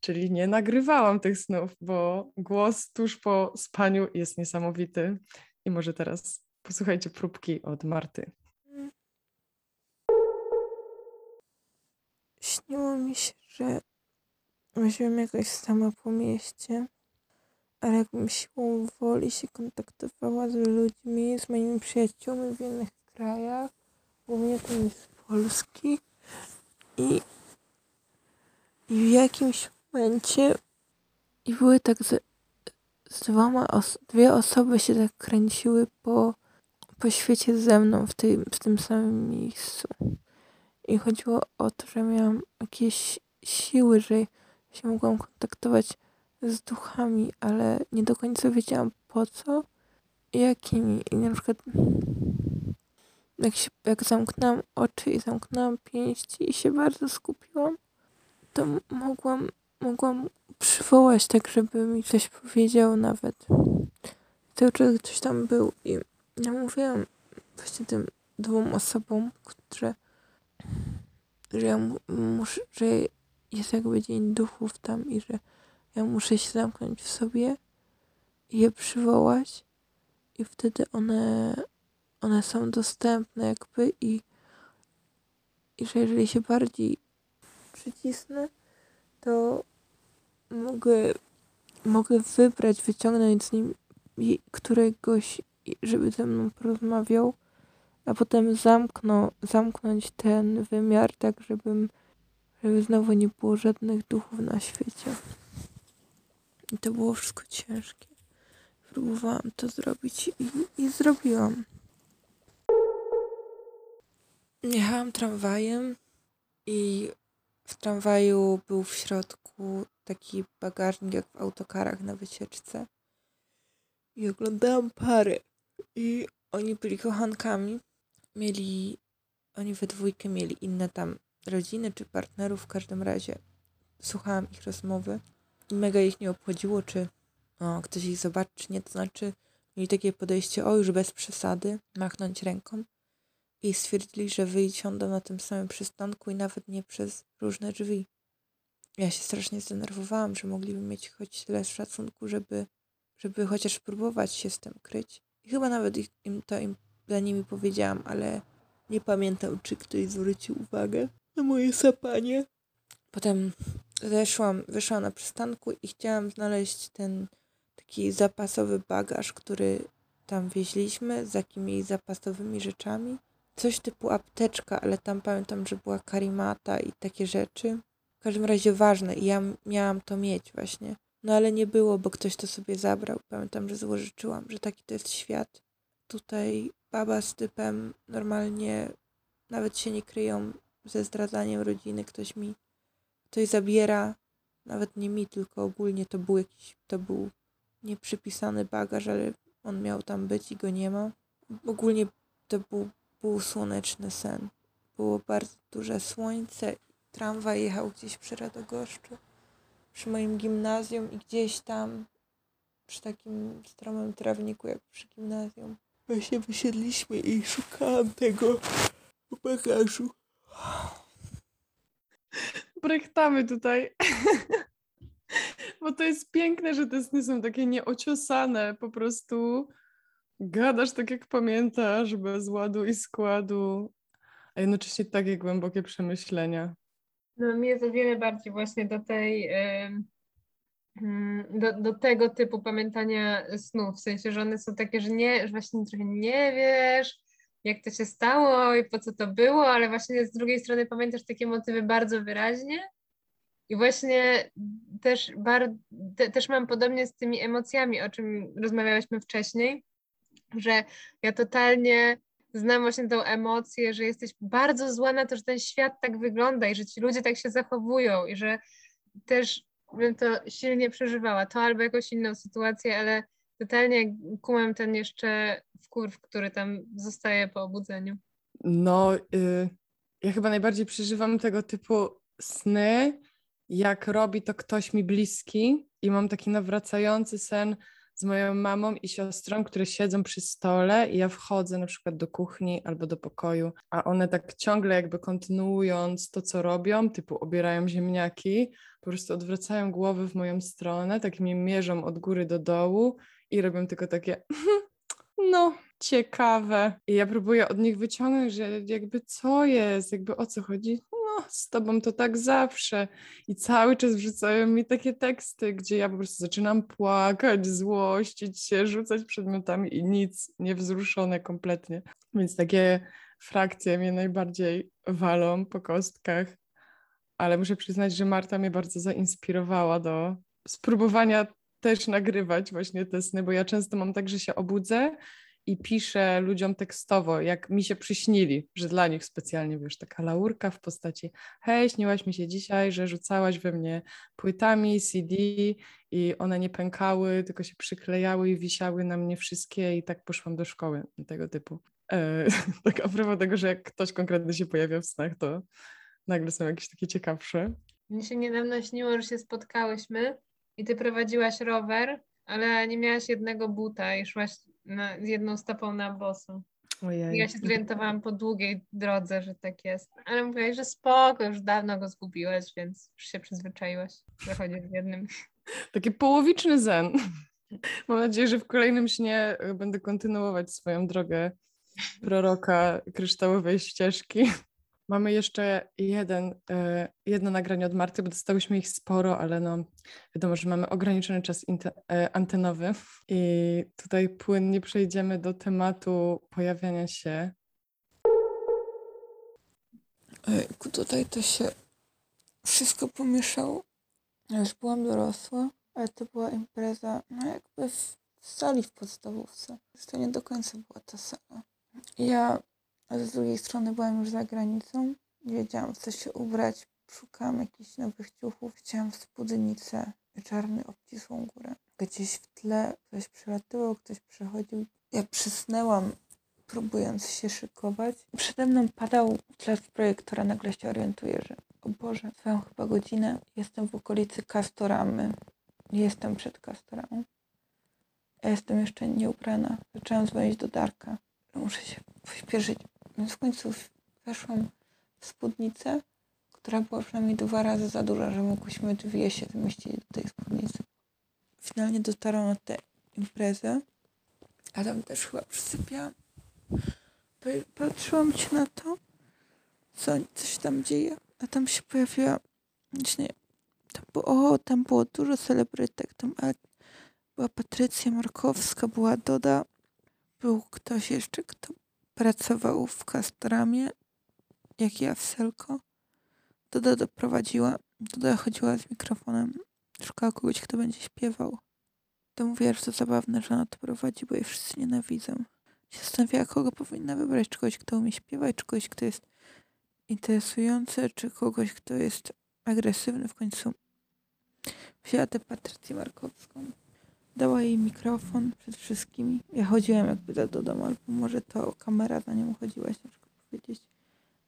czyli nie nagrywałam tych snów, bo głos tuż po spaniu jest niesamowity. I może teraz posłuchajcie próbki od Marty. Śniło mi się, że łaziłam jakoś sama po mieście. Ale jakbym siłą woli się kontaktowała z ludźmi, z moimi przyjaciółmi w innych krajach, głównie tymi z Polski. I, i w jakimś momencie i były tak z, z dwoma os- dwie osoby się tak kręciły po, po świecie ze mną w, tej, w tym samym miejscu. I chodziło o to, że miałam jakieś siły, że się mogłam kontaktować z duchami, ale nie do końca wiedziałam po co i jakimi. I na przykład Jak, się, jak zamknęłam oczy i zamknęłam pięści i się bardzo skupiłam, to mogłam, mogłam przywołać tak, żeby mi coś powiedział nawet. Cały czas ktoś tam był i ja mówiłam właśnie tym dwóm osobom, które, że ja muszę, że jest jakby dzień duchów tam i że ja muszę się zamknąć w sobie i je przywołać i wtedy one one są dostępne jakby i, i że jeżeli się bardziej przycisnę, to mogę, mogę wybrać, wyciągnąć z nim któregoś, żeby ze mną porozmawiał, a potem zamknął, zamknąć ten wymiar tak, żebym żeby znowu nie było żadnych duchów na świecie. I to było wszystko ciężkie. Próbowałam to zrobić i, i zrobiłam. Jechałam tramwajem i w tramwaju był w środku taki bagażnik jak w autokarach na wycieczce. I oglądałam pary. I oni byli kochankami. Mieli, oni we dwójkę mieli inne tam rodziny czy partnerów. W każdym razie słuchałam ich rozmowy. I mega ich nie obchodziło, czy o, ktoś ich zobaczy, czy nie. To znaczy mieli takie podejście, o już bez przesady, machnąć ręką. I stwierdzili, że wyjdą na tym samym przystanku i nawet nie przez różne drzwi. Ja się strasznie zdenerwowałam, że mogliby mieć choć tyle szacunku, żeby, żeby chociaż próbować się z tym kryć. I chyba nawet ich, im to im, za nimi powiedziałam, ale nie pamiętam, czy ktoś zwrócił uwagę na moje sapanie. Potem zeszłam, wyszłam na przystanku i chciałam znaleźć ten taki zapasowy bagaż, który tam wieźliśmy z jakimiś zapasowymi rzeczami. Coś typu apteczka, ale tam pamiętam, że była karimata i takie rzeczy. W każdym razie ważne i ja miałam to mieć właśnie. No ale nie było, bo ktoś to sobie zabrał. Pamiętam, że złożyczyłam, że taki to jest świat. Tutaj baba z typem normalnie nawet się nie kryją ze zdradzaniem rodziny. Ktoś mi ktoś zabiera, nawet nie mi, tylko ogólnie to był jakiś, to był nieprzypisany bagaż, ale on miał tam być i go nie ma. Ogólnie to był Był słoneczny sen. Było bardzo duże słońce. Tramwaj jechał gdzieś przy Radogoszczu, przy moim gimnazjum i gdzieś tam przy takim stromym trawniku jak przy gimnazjum. My się wysiedliśmy i szukałam tego bagażu. Brechtamy tutaj. Bo to jest piękne, że te sny są takie nieociosane po prostu. Gadasz tak, jak pamiętasz, bez ładu i składu, a jednocześnie takie głębokie przemyślenia. No mnie to wiele bardziej właśnie do tej, do, do tego typu pamiętania snów, w sensie, że one są takie, że nie, że właśnie trochę nie wiesz, jak to się stało i po co to było, ale właśnie z drugiej strony pamiętasz takie motywy bardzo wyraźnie i właśnie też, bar, te, też mam podobnie z tymi emocjami, o czym rozmawiałyśmy wcześniej, że ja totalnie znam właśnie tą emocję, że jesteś bardzo zła na to, że ten świat tak wygląda i że ci ludzie tak się zachowują i że też bym to silnie przeżywała, to albo jakąś inną sytuację, ale totalnie kumam ten jeszcze wkurw, który tam zostaje po obudzeniu. No, yy, ja chyba najbardziej przeżywam tego typu sny, jak robi to ktoś mi bliski i mam taki nawracający sen z moją mamą i siostrą, które siedzą przy stole i ja wchodzę na przykład do kuchni albo do pokoju, a one tak ciągle jakby kontynuując to, co robią, typu obierają ziemniaki, po prostu odwracają głowy w moją stronę, tak mnie mierzą od góry do dołu i robią tylko takie no, ciekawe. I ja próbuję od nich wyciągnąć, że jakby co jest, jakby o co chodzi. No, z tobą to tak zawsze. I cały czas wrzucają mi takie teksty, gdzie ja po prostu zaczynam płakać, złościć się, rzucać przedmiotami i nic, niewzruszone kompletnie. Więc takie frakcje mnie najbardziej walą po kostkach. Ale muszę przyznać, że Marta mnie bardzo zainspirowała do spróbowania też nagrywać właśnie te sny, bo ja często mam tak, że się obudzę i piszę ludziom tekstowo, jak mi się przyśnili, że dla nich specjalnie, wiesz, taka laurka w postaci hej, śniłaś mi się dzisiaj, że rzucałaś we mnie płytami, C D i one nie pękały, tylko się przyklejały i wisiały na mnie wszystkie i tak poszłam do szkoły, tego typu. E, tak a propos tego, że jak ktoś konkretny się pojawia w snach, to nagle są jakieś takie ciekawsze. Mnie się niedawno śniło, że się spotkałyśmy i ty prowadziłaś rower, ale nie miałaś jednego buta i szłaś na, z jedną stopą na boso. Ojej. Ja się zorientowałam po długiej drodze, że tak jest. Ale mówiłaś, że spoko, już dawno go zgubiłaś, więc już się przyzwyczaiłaś, że chodzisz z jednym. Taki połowiczny zen. Mam nadzieję, że w kolejnym śnie będę kontynuować swoją drogę proroka kryształowej ścieżki. Mamy jeszcze jeden, jedno nagranie od Marty, bo dostałyśmy ich sporo, ale no wiadomo, że mamy ograniczony czas inte- antenowy i tutaj płynnie przejdziemy do tematu pojawiania się. Ejku, tutaj to się wszystko pomieszało. Ja już byłam dorosła, ale to była impreza no jakby w sali w podstawówce. To nie do końca była ta sala. Ja... A z drugiej strony byłam już za granicą, nie wiedziałam w co się ubrać, szukałam jakichś nowych ciuchów, chciałam w spódnicę, czarny, obcisłą górę. Gdzieś w tle ktoś przelatywał, ktoś przechodził. Ja przysnęłam, próbując się szykować. Przede mną padał blask projektora, nagle się orientuję, że o Boże, trwałam chyba godzinę, jestem w okolicy Kastoramy, jestem przed Kastoramą. Ja jestem jeszcze nieubrana, zaczęłam dzwonić do Darka. Muszę się pośpieszyć. Więc w końcu weszłam w spódnicę, która była przynajmniej dwa razy za duża, że mogłyśmy dwie się zmieścić do tej spódnicy. Finalnie dotarłam na tę imprezę, a tam też chyba przysypiałam. Patrzyłam się na to, co, co się tam dzieje, a tam się pojawiła... Nie, tam było, o, tam było dużo celebrytek. Tam była Patrycja Markowska, była Doda. Był ktoś jeszcze, kto pracował w Kastramie, jak ja w Selko. Doda doprowadziła, Doda chodziła z mikrofonem, szukała kogoś, kto będzie śpiewał. To mówiła, że to zabawne, że ona to prowadzi, bo jej wszyscy nienawidzą. Się zastanawiała, kogo powinna wybrać, czy kogoś, kto umie śpiewać, czy kogoś, kto jest interesujący, czy kogoś, kto jest agresywny. W końcu wzięła tę Patrycję Markowską. Dała jej mikrofon przed wszystkimi. Ja chodziłam jakby za Dodą, albo może to kamera za nią chodziła, ciężko powiedzieć.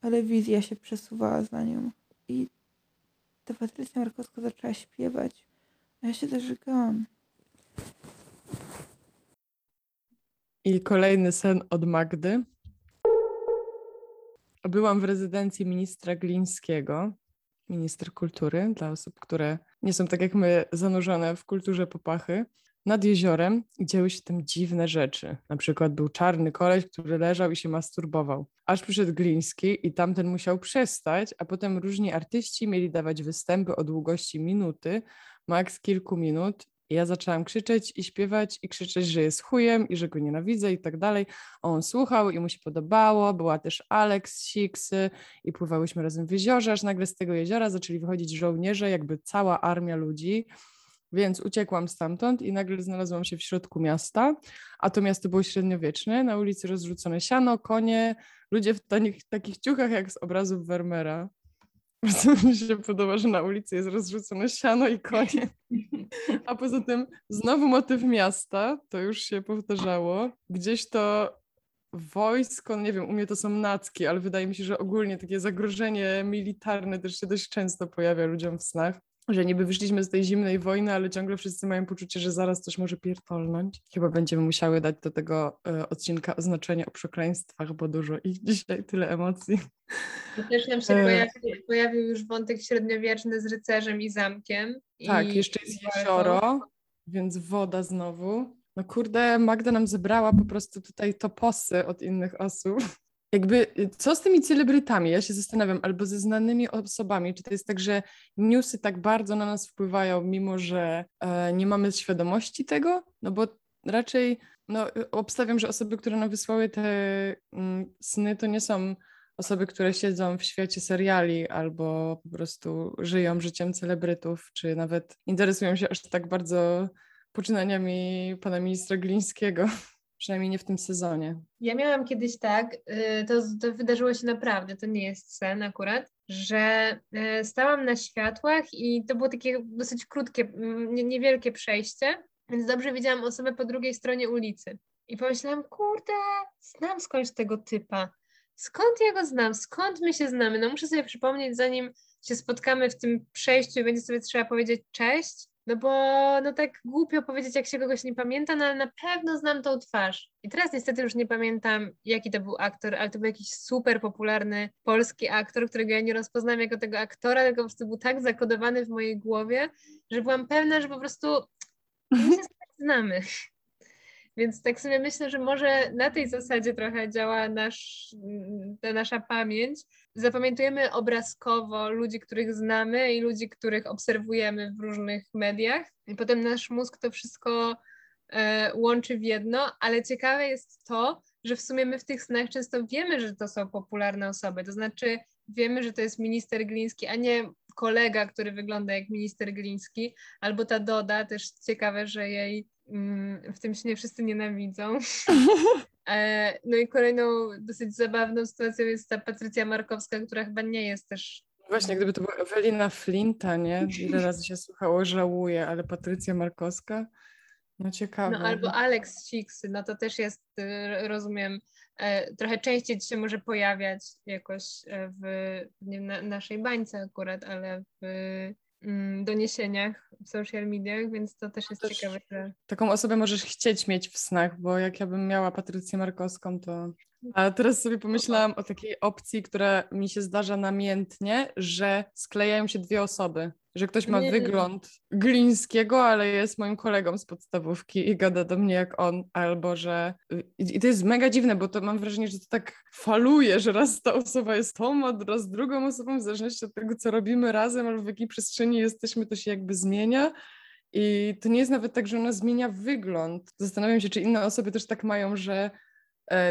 Ale wizja się przesuwała za nią. I ta Patrycja Markowska zaczęła śpiewać. A ja się zażygałam. I kolejny sen od Magdy. Byłam w rezydencji ministra Glińskiego, minister kultury, dla osób, które nie są tak jak my zanurzone w kulturze popachy. Nad jeziorem dzieły się tam dziwne rzeczy. Na przykład był czarny koleś, który leżał i się masturbował. Aż przyszedł Gliński i tamten musiał przestać, a potem różni artyści mieli dawać występy o długości minuty, maks kilku minut. I ja zaczęłam krzyczeć i śpiewać i krzyczeć, że jest chujem i że go nienawidzę i tak dalej. On słuchał i mu się podobało. Była też Aleks Siksy i pływałyśmy razem w jeziorze, aż nagle z tego jeziora zaczęli wychodzić żołnierze, jakby cała armia ludzi. Więc uciekłam stamtąd i nagle znalazłam się w środku miasta, a to miasto było średniowieczne, na ulicy rozrzucone siano, konie, ludzie w tanich, takich ciuchach jak z obrazów Vermeera. Bardzo mi się podoba, że na ulicy jest rozrzucone siano i konie. A poza tym znowu motyw miasta, to już się powtarzało. Gdzieś to wojsko, nie wiem, u mnie to są nacki, ale wydaje mi się, że ogólnie takie zagrożenie militarne też się dość często pojawia ludziom w snach. Że niby wyszliśmy z tej zimnej wojny, ale ciągle wszyscy mają poczucie, że zaraz coś może pierdolnąć. Chyba będziemy musiały dać do tego y, odcinka oznaczenie o przekleństwach, bo dużo ich dzisiaj, tyle emocji. To też nam się pojawi, pojawił już wątek średniowieczny z rycerzem i zamkiem. Tak, i jeszcze jest jezioro, więc woda znowu. No kurde, Magda nam zebrała po prostu tutaj toposy od innych osób. Jakby, co z tymi celebrytami? Ja się zastanawiam, albo ze znanymi osobami, czy to jest tak, że newsy tak bardzo na nas wpływają, mimo że e, nie mamy świadomości tego? No bo raczej, no obstawiam, że osoby, które nam wysłały te mm, sny, to nie są osoby, które siedzą w świecie seriali albo po prostu żyją życiem celebrytów, czy nawet interesują się aż tak bardzo poczynaniami pana ministra Glińskiego. Przynajmniej nie w tym sezonie. Ja miałam kiedyś tak, to, to wydarzyło się naprawdę, to nie jest sen akurat, że stałam na światłach i to było takie dosyć krótkie, niewielkie przejście, więc dobrze widziałam osobę po drugiej stronie ulicy. I pomyślałam, kurde, znam skądś tego typa. Skąd ja go znam? Skąd my się znamy? No muszę sobie przypomnieć, zanim się spotkamy w tym przejściu i będzie sobie trzeba powiedzieć cześć, no bo no tak głupio powiedzieć, jak się kogoś nie pamięta, no ale na pewno znam tą twarz. I teraz niestety już nie pamiętam, jaki to był aktor, ale to był jakiś super popularny polski aktor, którego ja nie rozpoznałam jako tego aktora, tylko po prostu był tak zakodowany w mojej głowie, że byłam pewna, że po prostu my się znamy. Więc tak sobie myślę, że może na tej zasadzie trochę działa nasz, ta nasza pamięć. Zapamiętujemy obrazkowo ludzi, których znamy i ludzi, których obserwujemy w różnych mediach. I potem nasz mózg to wszystko e, łączy w jedno, ale ciekawe jest to, że w sumie my w tych snach często wiemy, że to są popularne osoby. To znaczy wiemy, że to jest minister Gliński, a nie kolega, który wygląda jak minister Gliński. Albo ta Doda, też ciekawe, że jej w tym śnie wszyscy nienawidzą. No i kolejną dosyć zabawną sytuacją jest ta Patrycja Markowska, która chyba nie jest też... Właśnie, gdyby to była Ewelina Flinta, nie? Ile razy się słuchało, żałuję, ale Patrycja Markowska? No ciekawe. No albo Aleks Siksy, no to też jest, rozumiem, trochę częściej się może pojawiać jakoś w, nie w na, naszej bańce akurat, ale w... doniesieniach w social mediach, więc to też jest też ciekawe. Że... Taką osobę możesz chcieć mieć w snach, bo jak ja bym miała Patrycję Markowską, to... A teraz sobie pomyślałam o takiej opcji, która mi się zdarza namiętnie, że sklejają się dwie osoby, że ktoś ma nie, wygląd nie. Glińskiego, ale jest moim kolegą z podstawówki i gada do mnie jak on, albo że... I to jest mega dziwne, bo to mam wrażenie, że to tak faluje, że raz ta osoba jest tą, a raz drugą osobą, w zależności od tego, co robimy razem albo w jakiej przestrzeni jesteśmy, to się jakby zmienia. I to nie jest nawet tak, że ona zmienia wygląd. Zastanawiam się, czy inne osoby też tak mają, że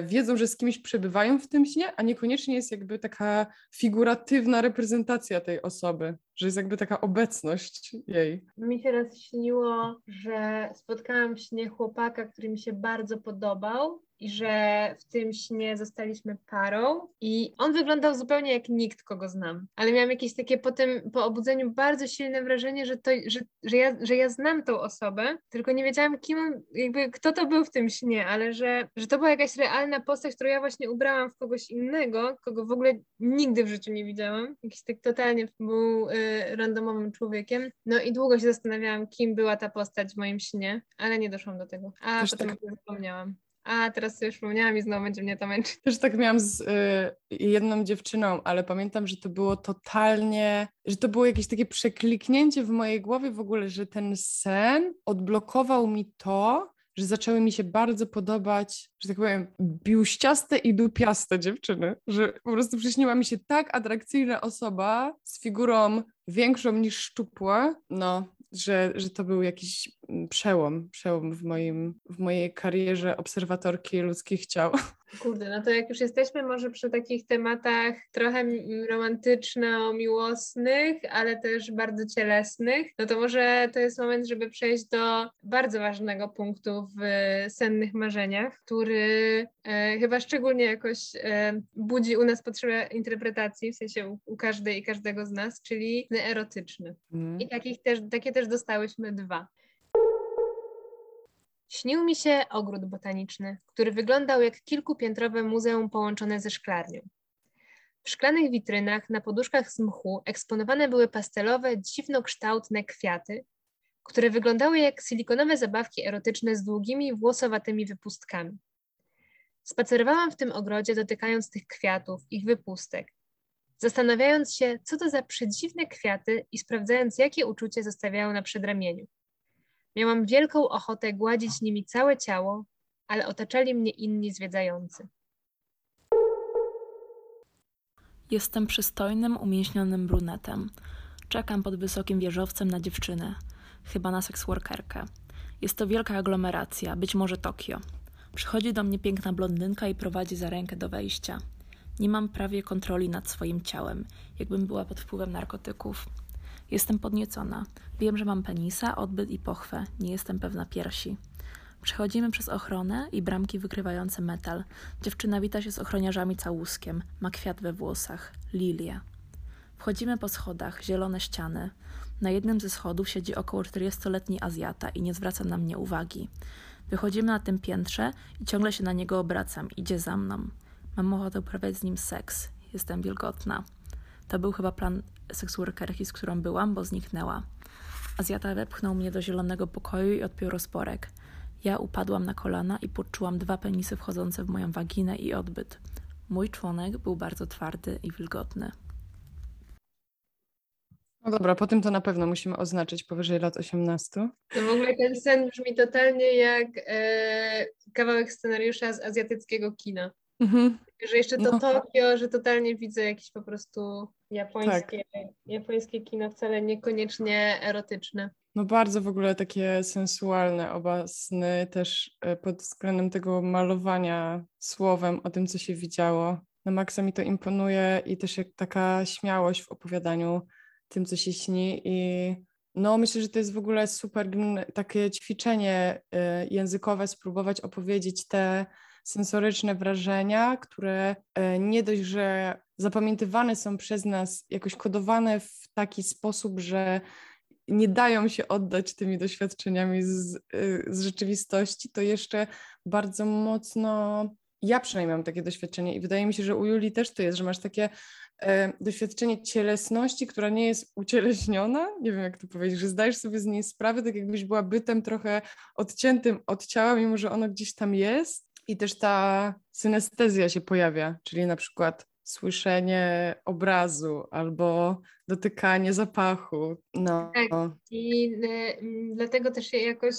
wiedzą, że z kimś przebywają w tym śnie, a niekoniecznie jest jakby taka figuratywna reprezentacja tej osoby, że jest jakby taka obecność jej. Mi się raz śniło, że spotkałam w śnie chłopaka, który mi się bardzo podobał i że w tym śnie zostaliśmy parą i on wyglądał zupełnie jak nikt, kogo znam. Ale miałam jakieś takie potem po obudzeniu bardzo silne wrażenie, że, to, że, że, ja, że ja znam tą osobę, tylko nie wiedziałam kim, jakby kto to był w tym śnie, ale że, że to była jakaś realna postać, którą ja właśnie ubrałam w kogoś innego, kogo w ogóle nigdy w życiu nie widziałam. Jakiś tak totalnie był y, randomowym człowiekiem. No i długo się zastanawiałam, kim była ta postać w moim śnie, ale nie doszłam do tego. A Też potem tak... zapomniałam. A, teraz sobie przypomniałam i znowu będzie mnie to męczyć. Też tak miałam z y, jedną dziewczyną, ale pamiętam, że to było totalnie, że to było jakieś takie przekliknięcie w mojej głowie w ogóle, że ten sen odblokował mi to, że zaczęły mi się bardzo podobać, że tak powiem, biuściaste i dupiaste dziewczyny, że po prostu przyśniła mi się tak atrakcyjna osoba z figurą większą niż szczupła, no... Że, że to był jakiś przełom, przełom w, moim, w mojej karierze obserwatorki ludzkich ciał. Kurde, no to jak już jesteśmy może przy takich tematach trochę romantyczno-miłosnych, ale też bardzo cielesnych, no to może to jest moment, żeby przejść do bardzo ważnego punktu w sennych marzeniach, który e, chyba szczególnie jakoś e, budzi u nas potrzebę interpretacji, w sensie u, u każdej i każdego z nas, czyli erotyczny. Mm. I takich też, takie też dostałyśmy dwa. Śnił mi się ogród botaniczny, który wyglądał jak kilkupiętrowe muzeum połączone ze szklarnią. W szklanych witrynach na poduszkach z mchu eksponowane były pastelowe, dziwnokształtne kwiaty, które wyglądały jak silikonowe zabawki erotyczne z długimi, włosowatymi wypustkami. Spacerowałam w tym ogrodzie, dotykając tych kwiatów, ich wypustek, zastanawiając się, co to za przedziwne kwiaty i sprawdzając, jakie uczucie zostawiają na przedramieniu. Miałam wielką ochotę gładzić nimi całe ciało, ale otaczali mnie inni zwiedzający. Jestem przystojnym, umięśnionym brunetem. Czekam pod wysokim wieżowcem na dziewczynę, chyba na seksworkerkę. Jest to wielka aglomeracja, być może Tokio. Przychodzi do mnie piękna blondynka i prowadzi za rękę do wejścia. Nie mam prawie kontroli nad swoim ciałem, jakbym była pod wpływem narkotyków. Jestem podniecona. Wiem, że mam penisa, odbyt i pochwę. Nie jestem pewna piersi. Przechodzimy przez ochronę i bramki wykrywające metal. Dziewczyna wita się z ochroniarzami całuskiem. Ma kwiat we włosach. Lilię. Wchodzimy po schodach. Zielone ściany. Na jednym ze schodów siedzi około czterdziestoletni Azjata i nie zwraca na mnie uwagi. Wychodzimy na tym piętrze i ciągle się na niego obracam. Idzie za mną. Mam ochotę uprawiać z nim seks. Jestem wilgotna. To był chyba plan seksworkerki, z którą byłam, bo zniknęła. Azjata wepchnął mnie do zielonego pokoju i odpiął rozporek. Ja upadłam na kolana i poczułam dwa penisy wchodzące w moją waginę i odbyt. Mój członek był bardzo twardy i wilgotny. No dobra, po tym to na pewno musimy oznaczyć powyżej lat osiemnastu. No w ogóle ten sen brzmi totalnie jak e, kawałek scenariusza z azjatyckiego kina. Mhm. Że jeszcze to no. Tokio, że totalnie widzę jakieś po prostu japońskie, tak. japońskie kino, wcale niekoniecznie erotyczne. No bardzo w ogóle takie sensualne oba sny, też pod względem tego malowania słowem o tym, co się widziało. Na maksa mi to imponuje i też jak taka śmiałość w opowiadaniu tym, co się śni. I no myślę, że to jest w ogóle super takie ćwiczenie językowe, spróbować opowiedzieć te sensoryczne wrażenia, które nie dość, że zapamiętywane są przez nas, jakoś kodowane w taki sposób, że nie dają się oddać tymi doświadczeniami z, z rzeczywistości, to jeszcze bardzo mocno, ja przynajmniej mam takie doświadczenie i wydaje mi się, że u Julii też to jest, że masz takie e, doświadczenie cielesności, która nie jest ucieleśniona, nie wiem jak to powiedzieć, że zdajesz sobie z niej sprawę, tak jakbyś była bytem trochę odciętym od ciała, mimo że ono gdzieś tam jest. I też ta synestezja się pojawia, czyli na przykład słyszenie obrazu albo dotykanie zapachu. No. Tak. I y, dlatego też jakoś,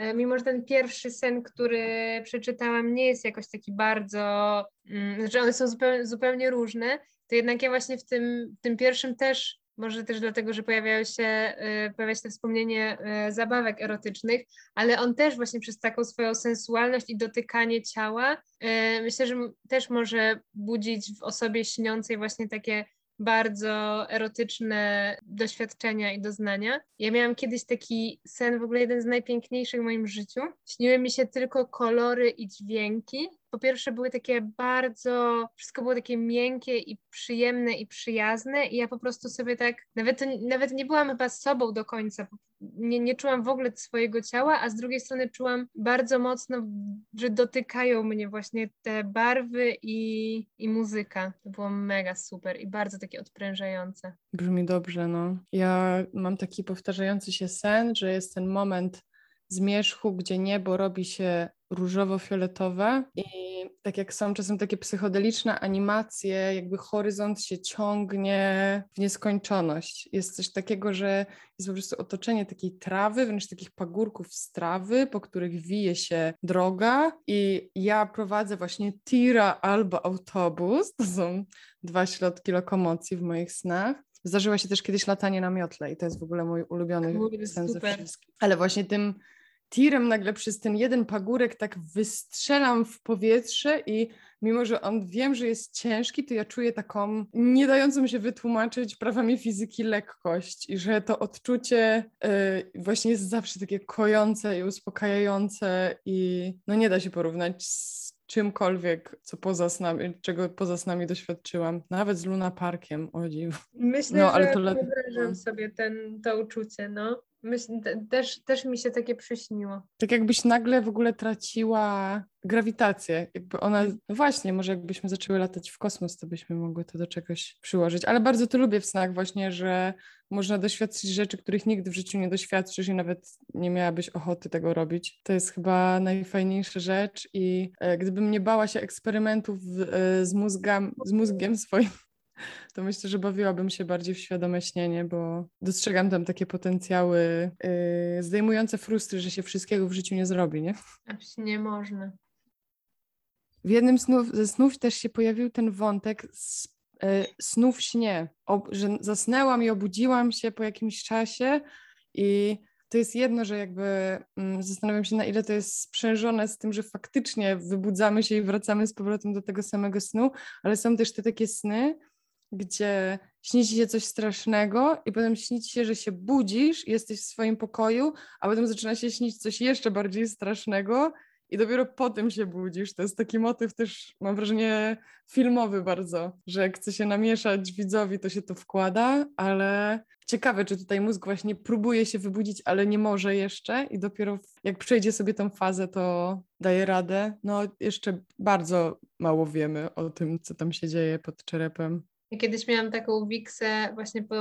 y, mimo że ten pierwszy sen, który przeczytałam, nie jest jakoś taki bardzo, y, znaczy one są zupełnie, zupełnie różne, to jednak ja właśnie w tym, w tym pierwszym też, może też dlatego, że pojawiało się, y, pojawia się to wspomnienie y, zabawek erotycznych, ale on też właśnie przez taką swoją sensualność i dotykanie ciała, y, myślę, że m- też może budzić w osobie śniącej właśnie takie bardzo erotyczne doświadczenia i doznania. Ja miałam kiedyś taki sen, w ogóle jeden z najpiękniejszych w moim życiu. Śniły mi się tylko kolory i dźwięki. Po pierwsze były takie bardzo, wszystko było takie miękkie i przyjemne i przyjazne i ja po prostu sobie tak, nawet, nawet nie byłam chyba sobą do końca, nie, nie czułam w ogóle swojego ciała, a z drugiej strony czułam bardzo mocno, że dotykają mnie właśnie te barwy i, i muzyka. To było mega super i bardzo takie odprężające. Brzmi dobrze, no. Ja mam taki powtarzający się sen, że jest ten moment zmierzchu, gdzie niebo robi się różowo-fioletowe i tak jak są czasem takie psychodeliczne animacje, jakby horyzont się ciągnie w nieskończoność. Jest coś takiego, że jest po prostu otoczenie takiej trawy, wręcz takich pagórków z trawy, po których wije się droga i ja prowadzę właśnie tira albo autobus, to są dwa środki lokomocji w moich snach. Zdarzyło się też kiedyś latanie na miotle i to jest w ogóle mój ulubiony Kurde, sen ze wszystkich. Ale właśnie tym tirem nagle przez ten jeden pagórek tak wystrzelam w powietrze i mimo, że on wiem, że jest ciężki, to ja czuję taką nie dającą się wytłumaczyć prawami fizyki lekkość i że to odczucie yy, właśnie jest zawsze takie kojące i uspokajające i no nie da się porównać z czymkolwiek, co poza snami, czego poza snami doświadczyłam, nawet z Luna Parkiem, o dziwo. Myślę, no, ale że to wyobrażam sobie ten, to uczucie, no. Myślę, też, też mi się takie przyśniło. Tak jakbyś nagle w ogóle traciła grawitację, jakby ona, no właśnie, może jakbyśmy zaczęły latać w kosmos, to byśmy mogły to do czegoś przyłożyć, ale bardzo to lubię w snach właśnie, że można doświadczyć rzeczy, których nigdy w życiu nie doświadczysz i nawet nie miałabyś ochoty tego robić. To jest chyba najfajniejsza rzecz i e, gdybym nie bała się eksperymentów e, z, mózgam, z mózgiem swoim, to myślę, że bawiłabym się bardziej w świadome śnienie, bo dostrzegam tam takie potencjały yy, zdejmujące frustry, że się wszystkiego w życiu nie zrobi, nie? Absolutnie nie można. W jednym snów, ze snów też się pojawił ten wątek z, yy, snów śnie, o, że zasnęłam i obudziłam się po jakimś czasie i to jest jedno, że jakby mm, zastanawiam się, na ile to jest sprzężone z tym, że faktycznie wybudzamy się i wracamy z powrotem do tego samego snu, ale są też te takie sny, gdzie śni ci się coś strasznego i potem śni ci się, że się budzisz, jesteś w swoim pokoju, a potem zaczyna się śnić coś jeszcze bardziej strasznego i dopiero po tym się budzisz. To jest taki motyw też, mam wrażenie, filmowy bardzo, że jak chce się namieszać widzowi, to się to wkłada, ale Ciekawe, czy tutaj mózg właśnie próbuje się wybudzić, ale nie może jeszcze i dopiero jak przejdzie sobie tą fazę, to daje radę. No jeszcze bardzo mało wiemy o tym, co tam się dzieje pod czerepem. Ja kiedyś miałam taką wiksę właśnie po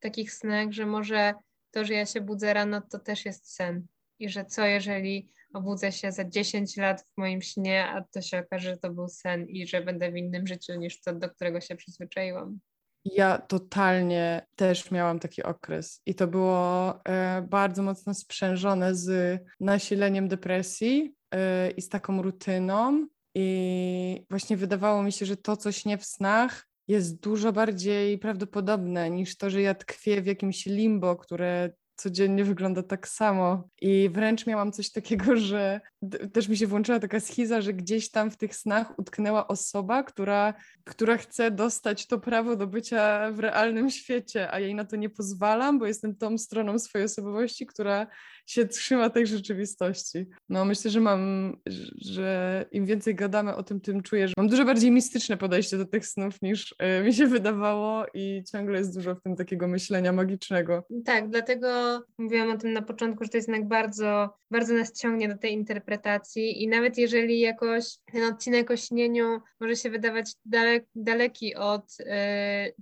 takich snach, że może to, że ja się budzę rano, to też jest sen. I że co jeżeli obudzę się za dziesięć lat w moim śnie, a to się okaże, że to był sen i że będę w innym życiu niż to, do którego się przyzwyczaiłam. Ja totalnie też miałam taki okres i to było e, bardzo mocno sprzężone z nasileniem depresji e, i z taką rutyną i właśnie wydawało mi się, że to, co śnię w snach, jest dużo bardziej prawdopodobne niż to, że ja tkwię w jakimś limbo, które codziennie wygląda tak samo i wręcz miałam coś takiego, że d- też mi się włączyła taka schiza, że gdzieś tam w tych snach utknęła osoba, która, która chce dostać to prawo do bycia w realnym świecie, a jej na to nie pozwalam, bo jestem tą stroną swojej osobowości, która się trzyma tej rzeczywistości. No myślę, że mam, że im więcej gadamy o tym, tym czuję, że mam dużo bardziej mistyczne podejście do tych snów niż y, mi się wydawało i ciągle jest dużo w tym takiego myślenia magicznego. Tak, dlatego mówiłam o tym na początku, że to jest jednak bardzo, bardzo nas ciągnie do tej interpretacji i nawet jeżeli jakoś ten odcinek o śnieniu może się wydawać dalek, daleki od y,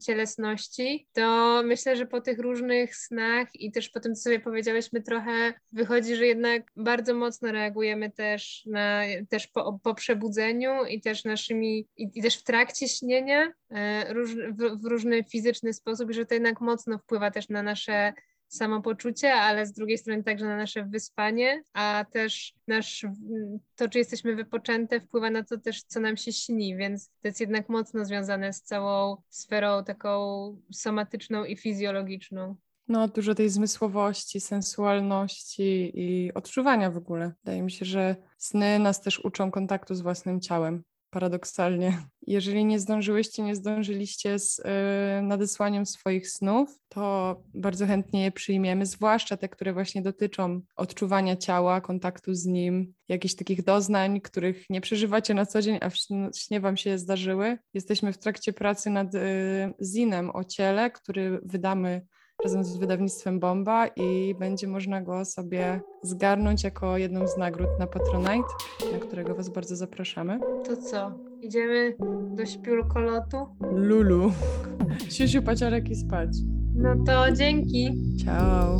cielesności, to myślę, że po tych różnych snach i też po tym, co sobie powiedziałyśmy trochę, wychodzi, że jednak bardzo mocno reagujemy też, na, też po, po przebudzeniu i też naszymi, i, i też w trakcie śnienia y, róż, w, w różny fizyczny sposób, że to jednak mocno wpływa też na nasze samopoczucie, ale z drugiej strony także na nasze wyspanie, a też nasz, to, czy jesteśmy wypoczęte, wpływa na to też, co nam się śni, więc to jest jednak mocno związane z całą sferą taką somatyczną i fizjologiczną. No, dużo tej zmysłowości, sensualności i odczuwania w ogóle. Wydaje mi się, że sny nas też uczą kontaktu z własnym ciałem. Paradoksalnie. Jeżeli nie zdążyłyście, nie zdążyliście z y, nadesłaniem swoich snów, to bardzo chętnie je przyjmiemy, zwłaszcza te, które właśnie dotyczą odczuwania ciała, kontaktu z nim, jakichś takich doznań, których nie przeżywacie na co dzień, a w śnie wam się zdarzyły. Jesteśmy w trakcie pracy nad y, zinem o ciele, który wydamy razem z wydawnictwem Bomba i będzie można go sobie zgarnąć jako jedną z nagród na Patronite, na którego was bardzo zapraszamy. To co? Idziemy do śpiulkolotu? Lulu. Siusiu, paciorek i spać. No to dzięki. Ciao.